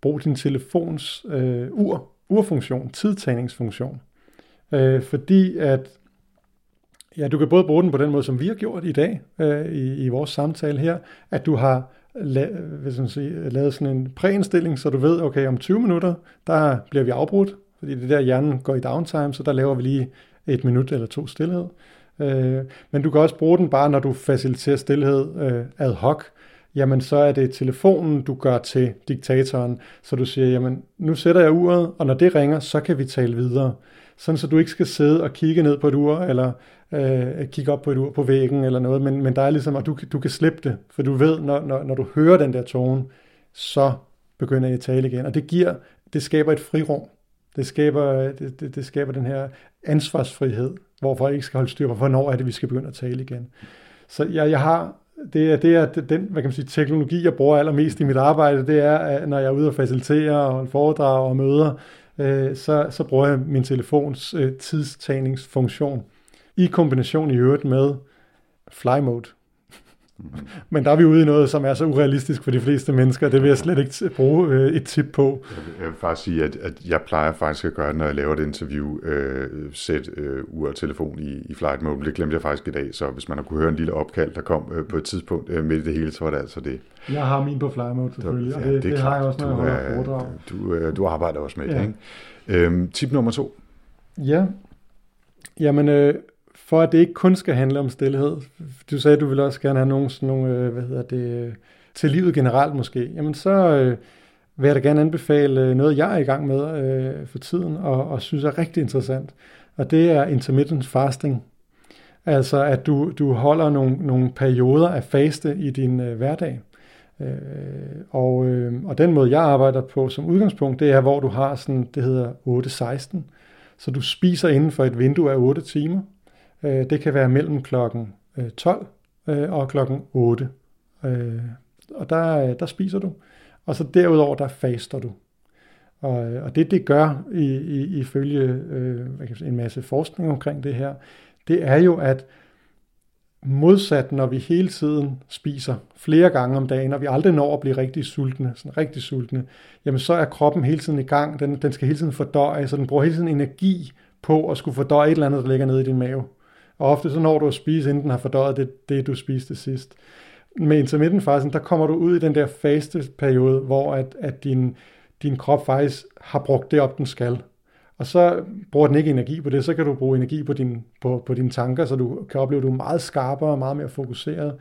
brug din telefons øh, ur, urfunktion, tidtagningsfunktion. Øh, fordi at Ja, du kan både bruge den på den måde, som vi har gjort i dag øh, i, i vores samtale her, at du har la- hvis man siger, lavet sådan en præindstilling, så du ved, okay, om tyve minutter, der bliver vi afbrudt, fordi det der hjernen går i downtime, så der laver vi lige et minut eller to stillhed. Øh, men du kan også bruge den bare, når du faciliterer stillhed øh, ad hoc. Jamen, så er det telefonen, du gør til diktatoren, så du siger, jamen, nu sætter jeg uret, og når det ringer, så kan vi tale videre. Sådan så du ikke skal sidde og kigge ned på et ur, eller øh, kigge op på et ur på væggen, eller noget, men, men der er ligesom, at du, du kan slippe det, for du ved, når, når, når du hører den der tone, så begynder I at tale igen, og det giver, det skaber et frirum, det skaber, det, det, det skaber den her ansvarsfrihed, hvor folk ikke skal holde styr på, hvornår er det, vi skal begynde at tale igen. Så jeg, jeg har, det er, det er den, hvad kan man sige, teknologi, jeg bruger allermest i mit arbejde, det er, at når jeg er ude og facilitere, og foredrag og møder, Så, så bruger jeg min telefons øh, tidstagningsfunktion i kombination i øvrigt med fly mode. Men der er vi ude i noget, som er så urealistisk for de fleste mennesker, det vil jeg slet ikke bruge øh, et tip på. Jeg vil faktisk sige, at, at jeg plejer faktisk at gøre det, når jeg laver et interview, øh, sæt øh, ur og telefon i, i flight mode. Det glemte jeg faktisk i dag, så hvis man har kunne høre en lille opkald, der kom øh, på et tidspunkt øh, midt i det hele, så var det altså det. Jeg har min på fly mode selvfølgelig, og ja, det, det, det har jeg også, når du, jeg holder foredrag. Du, øh, du arbejder også med ja. det, ikke? Øhm, tip nummer to. Ja, jamen... Øh, for at det ikke kun skal handle om stillhed. Du sagde, at du ville også gerne have nogle, sådan nogle hvad hedder det, til livet generelt måske. Jamen så øh, vil jeg da gerne anbefale noget, jeg er i gang med øh, for tiden, og, og synes er rigtig interessant. Og det er intermittent fasting. Altså at du, du holder nogle, nogle perioder af faste i din øh, hverdag. Øh, og, øh, og den måde, jeg arbejder på som udgangspunkt, det er, hvor du har sådan, det hedder otte seksten. Så du spiser inden for et vindue af otte timer. Det kan være mellem klokken tolv og klokken otte. Og der, der spiser du. Og så derudover, der faster du. Og, og det, det gør i, i, ifølge hvad kan jeg sige, en masse forskning omkring det her, det er jo, at modsat, når vi hele tiden spiser flere gange om dagen, og vi aldrig når at blive rigtig sultne, sådan rigtig sultne, jamen så er kroppen hele tiden i gang. Den, den skal hele tiden fordøje, så den bruger hele tiden energi på at skulle fordøje et eller andet, der ligger nede i din mave. Og ofte så når du at spise, inden den har fordøjet det, det du spiste sidst. Med intermittent fasting, der kommer du ud i den der faste periode, hvor at, at din, din krop faktisk har brugt det op, den skal. Og så bruger den ikke energi på det, så kan du bruge energi på, din, på, på dine tanker, så du kan opleve, at du er meget skarpere og meget mere fokuseret.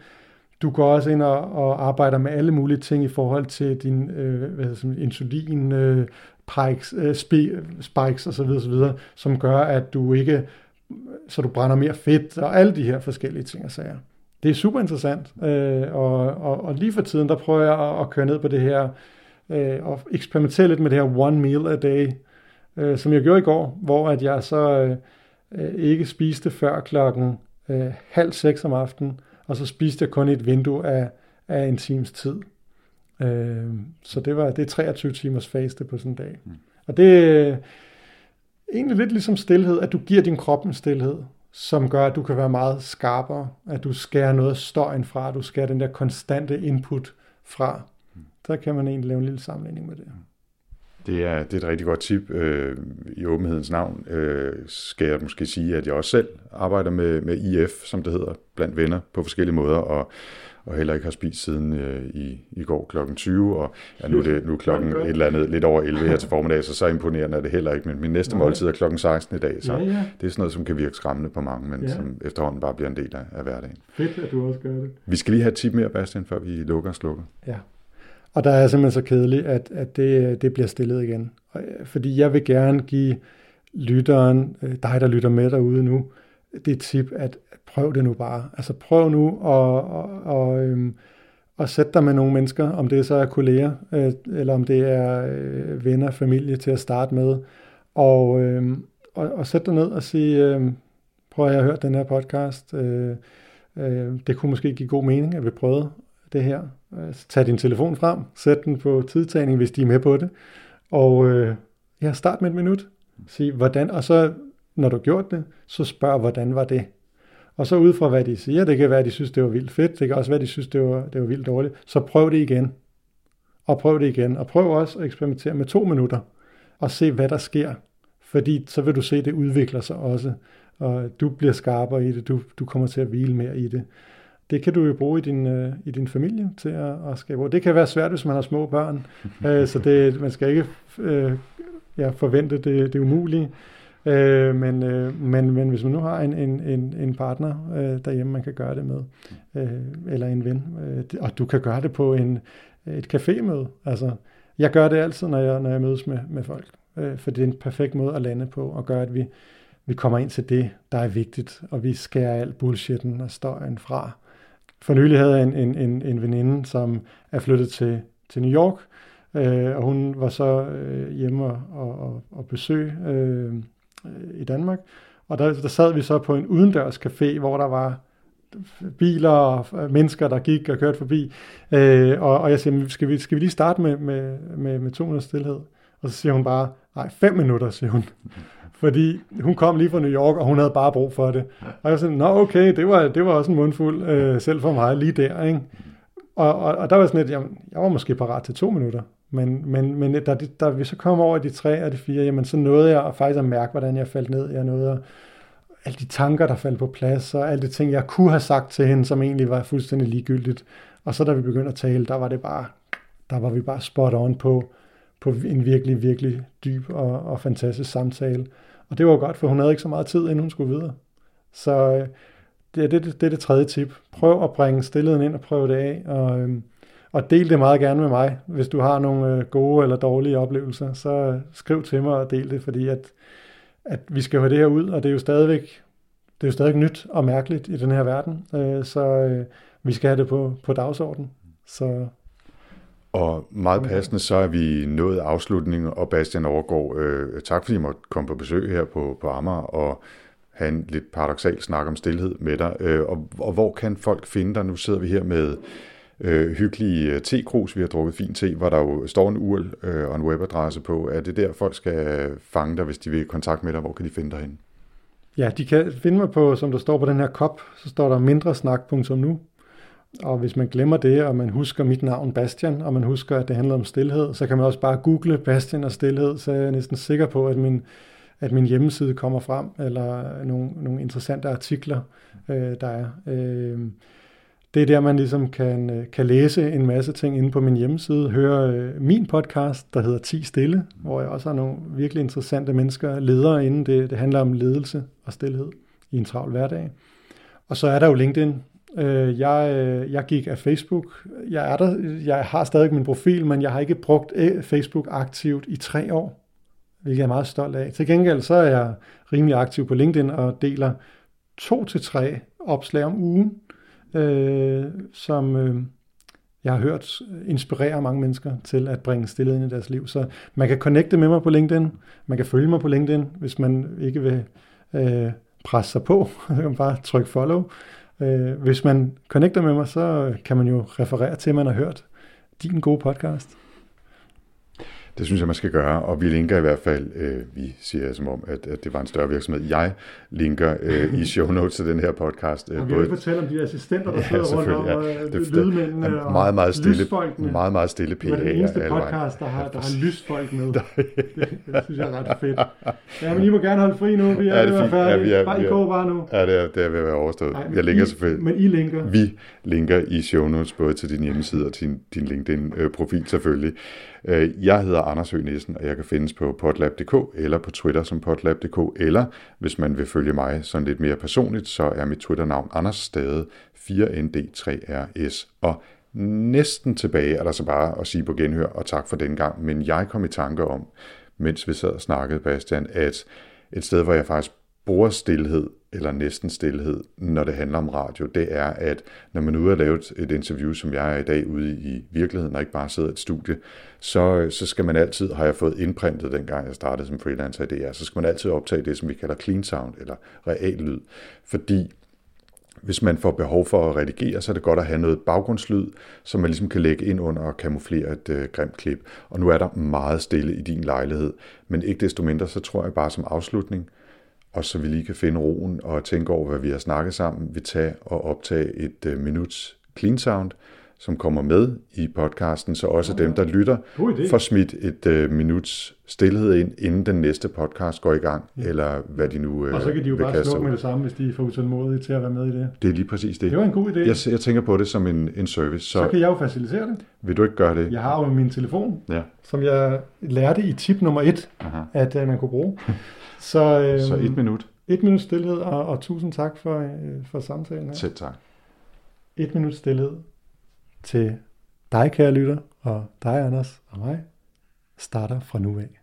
Du går også ind og, og arbejder med alle mulige ting i forhold til din øh, hvad hedder det, insulin, øh, Spikes, spikes og så videre, så videre, som gør, at du ikke, så du brænder mere fedt, og alle de her forskellige ting og sager. Det er super interessant, øh, og, og, og lige for tiden, der prøver jeg at, at køre ned på det her, øh, og eksperimentere lidt med det her one meal a day, øh, som jeg gjorde i går, hvor at jeg så øh, ikke spiste før klokken øh, halv seks om aftenen, og så spiste jeg kun i et vindue af, af en times tid. Så det var det er treogtyve timers faste på sådan en dag. Mm. Og det er egentlig lidt ligesom stilhed, at du giver din krop en stilhed, som gør, at du kan være meget skarpere, at du skærer noget af støjen fra, at du skærer den der konstante input fra. Mm. Så kan man egentlig lave en lille sammenligning med det. Det er, det er et rigtig godt tip. Øh, I åbenhedens navn øh, skal jeg måske sige, at jeg også selv arbejder med, med I F, som det hedder, blandt venner på forskellige måder, og og heller ikke har spist siden øh, i, i går klokken tyve, og ja, nu er det nu er klokken et eller andet lidt over elleve her til formiddag, så så imponerende er det heller ikke, men min næste Nej. måltid er klokken seksten i dag, så ja, ja. det er sådan noget, som kan virke skræmmende på mange, men ja. som efterhånden bare bliver en del af, af hverdagen. Fedt, at du også gør det. Vi skal lige have et tip mere, Bastian, før vi lukker og slukker. Ja, og der er simpelthen så kedeligt, at, at det, det bliver stillet igen, og, fordi jeg vil gerne give lytteren, dig der lytter med derude nu, det tip, at prøv det nu bare. Altså prøv nu og, og, og, øhm, og sætte dig med nogle mennesker, om det så er kolleger, øh, eller om det er øh, venner, familie til at starte med. Og, øhm, og, og sæt dig ned og sige, øh, prøv at jeg har hørt den her podcast, øh, Det kunne måske give god mening, at vi prøvede det her. Tag din telefon frem, sæt den på tidtagning, hvis de er med på det, og ja, start med et minut. Sige, hvordan, og så når du har gjort det, så spørg, hvordan var det? Og så ud fra, hvad de siger, det kan være, de synes, det var vildt fedt, det kan også være, de synes, det var, det var vildt dårligt, så prøv det igen, og prøv det igen, og prøv også at eksperimentere med to minutter, og se, hvad der sker, fordi så vil du se, det udvikler sig også, og du bliver skarpere i det, du, du kommer til at hvile mere i det. Det kan du jo bruge i din, øh, i din familie til at, at skabe ord. Det kan være svært, hvis man har små børn, øh, så det, man skal ikke øh, ja, forvente det, det umulige. Øh, men, øh, men, men hvis man nu har en, en, en, en partner øh, derhjemme, man kan gøre det med, øh, eller en ven, øh, og du kan gøre det på en, et cafémøde. Altså, jeg gør det altid, når jeg, når jeg mødes med, med folk, øh, for det er en perfekt måde at lande på, og gøre, at vi, vi kommer ind til det, der er vigtigt, og vi skærer alt bullshitten og støjen fra. For nylig havde jeg en, en, en, en veninde, som er flyttet til, til New York, øh, og hun var så øh, hjemme og, og, og besøg øh, i Danmark, og der, der sad vi så på en udendørs café, hvor der var biler og mennesker, der gik og kørte forbi, øh, og, og jeg siger, skal vi, skal vi lige starte med, med, med, med to minutter stillhed? Og så siger hun bare, nej, fem minutter, siger hun. Fordi hun kom lige fra New York, og hun havde bare brug for det. Og jeg var sådan, nå okay, det var, det var også en mundfuld, øh, selv for mig, lige der, ikke? Og, og, og der var sådan et, jamen, jeg var måske parat til to minutter, men, men, men da, da vi så kom over i de tre og de fire, jamen så nåede jeg faktisk at mærke, hvordan jeg faldt ned. Jeg nåede at, alle de tanker, der faldt på plads, og alle de ting, jeg kunne have sagt til hende, som egentlig var fuldstændig ligegyldigt. Og så da vi begyndte at tale, der var det bare, der var vi bare spot on på, på en virkelig, virkelig dyb og, og fantastisk samtale. Og det var godt, for hun havde ikke så meget tid, inden hun skulle videre. Så det er det, det, det, det tredje tip. Prøv at bringe stillheden ind og prøv det af. Og, og del det meget gerne med mig. Hvis du har nogle gode eller dårlige oplevelser, så skriv til mig og del det, fordi at, at vi skal have det her ud, og det er jo stadigvæk, det er jo stadigvæk nyt og mærkeligt i den her verden. Så vi skal have det på, på dagsordenen. Så... Og meget passende, så er vi nået afslutningen, og Bastian Overgaard, øh, tak fordi I måtte komme på besøg her på, på Amager og have en lidt paradoksal snak om stillhed med dig. Øh, og, og hvor kan folk finde dig? Nu sidder vi her med øh, hyggelige tekrus, vi har drukket fin te, hvor der jo står en U R L øh, og en webadresse på. Er det der, folk skal fange dig, hvis de vil kontakte med dig? Hvor kan de finde dig henne? Ja, de kan finde mig på, som der står på den her kop, så står der mindresnak punktum nu. Og hvis man glemmer det, og man husker mit navn Bastian, og man husker, at det handler om stilhed, så kan man også bare google Bastian og stilhed, så er jeg næsten sikker på, at min, at min hjemmeside kommer frem, eller nogle, nogle interessante artikler, øh, der er. Øh, det er der, man ligesom kan, kan læse en masse ting inde på min hjemmeside, høre øh, min podcast, der hedder ti Stille, hvor jeg også har nogle virkelig interessante mennesker, ledere inden det, det handler om ledelse og stilhed i en travl hverdag. Og så er der jo LinkedIn. Jeg, jeg gik af Facebook. Jeg, er der, jeg har stadig min profil, men jeg har ikke brugt Facebook aktivt i tre år, hvilket jeg er meget stolt af. Til gengæld så er jeg rimelig aktiv på LinkedIn og deler to til tre opslag om ugen, øh, som øh, jeg har hørt inspirerer mange mennesker til at bringe stillhed ind i deres liv. Så man kan connecte med mig på LinkedIn, man kan følge mig på LinkedIn, hvis man ikke vil øh, presse sig på, bare tryk follow. Hvis man connecter med mig, så kan man jo referere til, at man har hørt din gode podcast. Det synes jeg, man skal gøre, og vi linker i hvert fald, øh, vi siger som om, at, at det var en større virksomhed. Jeg linker øh, i show notes til den her podcast. Øh, og vi vil fortælle om de assistenter, der sidder ja, rundt om, og ja, lydmændene og meget, meget stille, lysfolkene. Meget, meget stille P A. Det er den eneste podcast, der har, der har lysfolk med. Det, det synes jeg er ret fedt. Ja, men I må gerne holde fri nu, vi er, ja, det er ved færdige. Ja, bare I går bare nu. Ja, det er, det er ved at være overstået. Ej, jeg linker I, selvfølgelig. Men I linker? Vi linker i show notes, både til din hjemmeside og din, din LinkedIn-profil selvfølgelig. Jeg hedder Anders Høgh Nissen, og jeg kan findes på potlab punktum d k eller på Twitter som potlab punktum d k, eller hvis man vil følge mig sådan lidt mere personligt, så er mit Twitter-navn Anders Stade fire N D tre R S. Og næsten tilbage er der så bare at sige på genhør, og tak for den gang, men jeg kom i tanke om, mens vi sad og snakkede, Bastian, at et sted, hvor jeg faktisk bruger stilhed, eller næsten stilhed, når det handler om radio, det er, at når man er ude og lave et interview, som jeg er i dag ude i virkeligheden, og ikke bare sidder i et studie, så, så skal man altid, har jeg fået indprintet, dengang jeg startede som freelancer i D R, så skal man altid optage det, som vi kalder clean sound, eller real lyd, fordi Hvis man får behov for at redigere, så er det godt at have noget baggrundslyd, som man ligesom kan lægge ind under og kamuflere et øh, grimt klip. Og nu er der meget stille i din lejlighed, men ikke desto mindre, så tror jeg bare som afslutning, og så vi lige kan finde roen og tænke over, hvad vi har snakket sammen, vil tage og optage et øh, minuts clean sound, som kommer med i podcasten, så også dem, der lytter, får smidt et øh, minuts stillhed ind, inden den næste podcast går i gang, ja. Eller hvad de nu øh, Og så kan de jo bare slukke med det samme, hvis de får utålmodige til at være med i det. Det er lige præcis det. Det var en god idé. Jeg, jeg tænker på det som en, en service. Så, så kan jeg jo facilitere det. Vil du ikke gøre det? Jeg har jo min telefon, ja. Som jeg lærte i tip nummer et, Aha. at øh, man kunne bruge. Så, øh, så et minut. Et minut stillhed, og, og tusind tak for, øh, for samtalen her. Selv tak. Et minut stillhed. Til dig, kære lytter, og dig, Anders, og mig, starter fra nu af.